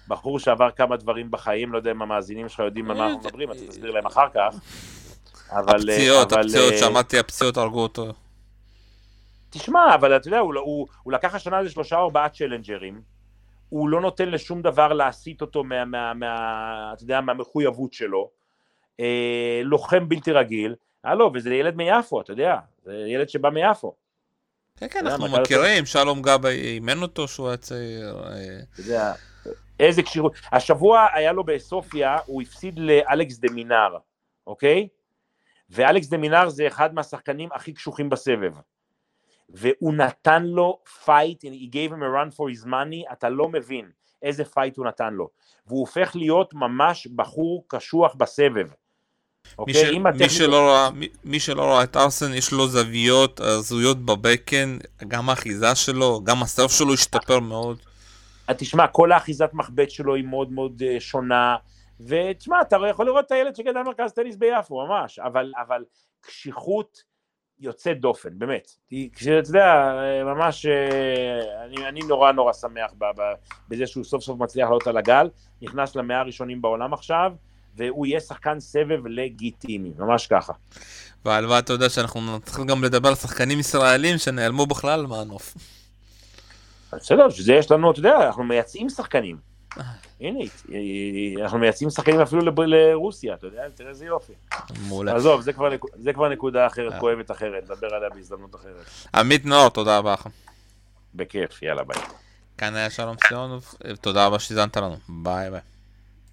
בחור שעבר כמה דברים בחיים, לא יודע אם המאזינים שלך יודעים מה אנחנו מדברים, אתה תסביר להם אחר כך. הפציעות, שמעתי הפציעות הרגו אותו. תשמע, אבל אתה יודע, הוא לקח השנה הזה 3 או 4 צ'לנג'רים, הוא לא נותן לשום דבר להסיט אותו מהמחויבות שלו, לוחם בלתי רגיל, וזה ילד מיפו, אתה יודע, זה ילד שבא מיפו. כן, אנחנו מכירים, שלום גבאי אימן אותו שהוא היה צעיר. אתה יודע, איזה קשירות. השבוע היה לו בסופיה, הוא הפסיד לאלכס דמינר, אוקיי? ואלכס דמינר זה אחד מהשחקנים הכי קשוחים בסבב. והוא נתן לו פייט, he gave him a run for his money, אתה לא מבין איזה פייט הוא נתן לו. והוא הופך להיות ממש בחור קשוח בסבב. מי שלא ראה את ארסן, יש לו זוויות, זוויות בבקן, גם האחיזה שלו, גם הסרף שלו השתפר מאוד. תשמע, כל האחיזת מחבט שלו היא מאוד מאוד שונה, ותשמע, אתה יכול לראות את הילד שגדל מרכז טניס ביפו, ממש, אבל קשיחות יוצאת דופן, באמת. כשאתה יודע, ממש, אני נורא שמח בזה שהוא סוף סוף מצליח לעלות על הגל, נכנס ל100 הראשונים בעולם עכשיו, והוא יהיה שחקן סבב לגיטימי, ממש ככה. והלוואי, אתה יודע שאנחנו נתחיל גם לדבר על שחקנים ישראלים שנעלמו בכלל מהנוף. בסדר, שזה יש לנו, אתה יודע, אנחנו מייצאים שחקנים. הנה, אנחנו מייצאים שחקנים אפילו לרוסיה, אתה יודע, תראה איזה יופי. מעולה. עזוב, זה כבר נקודה אחרת, כואבת אחרת, נדבר עליה בהזדמנות אחרת. עמית נאור, תודה רבה. בכיף, יאללה, ביי. כאן היה שלום סיונוב, תודה רבה שהזנת לנו, ביי ביי.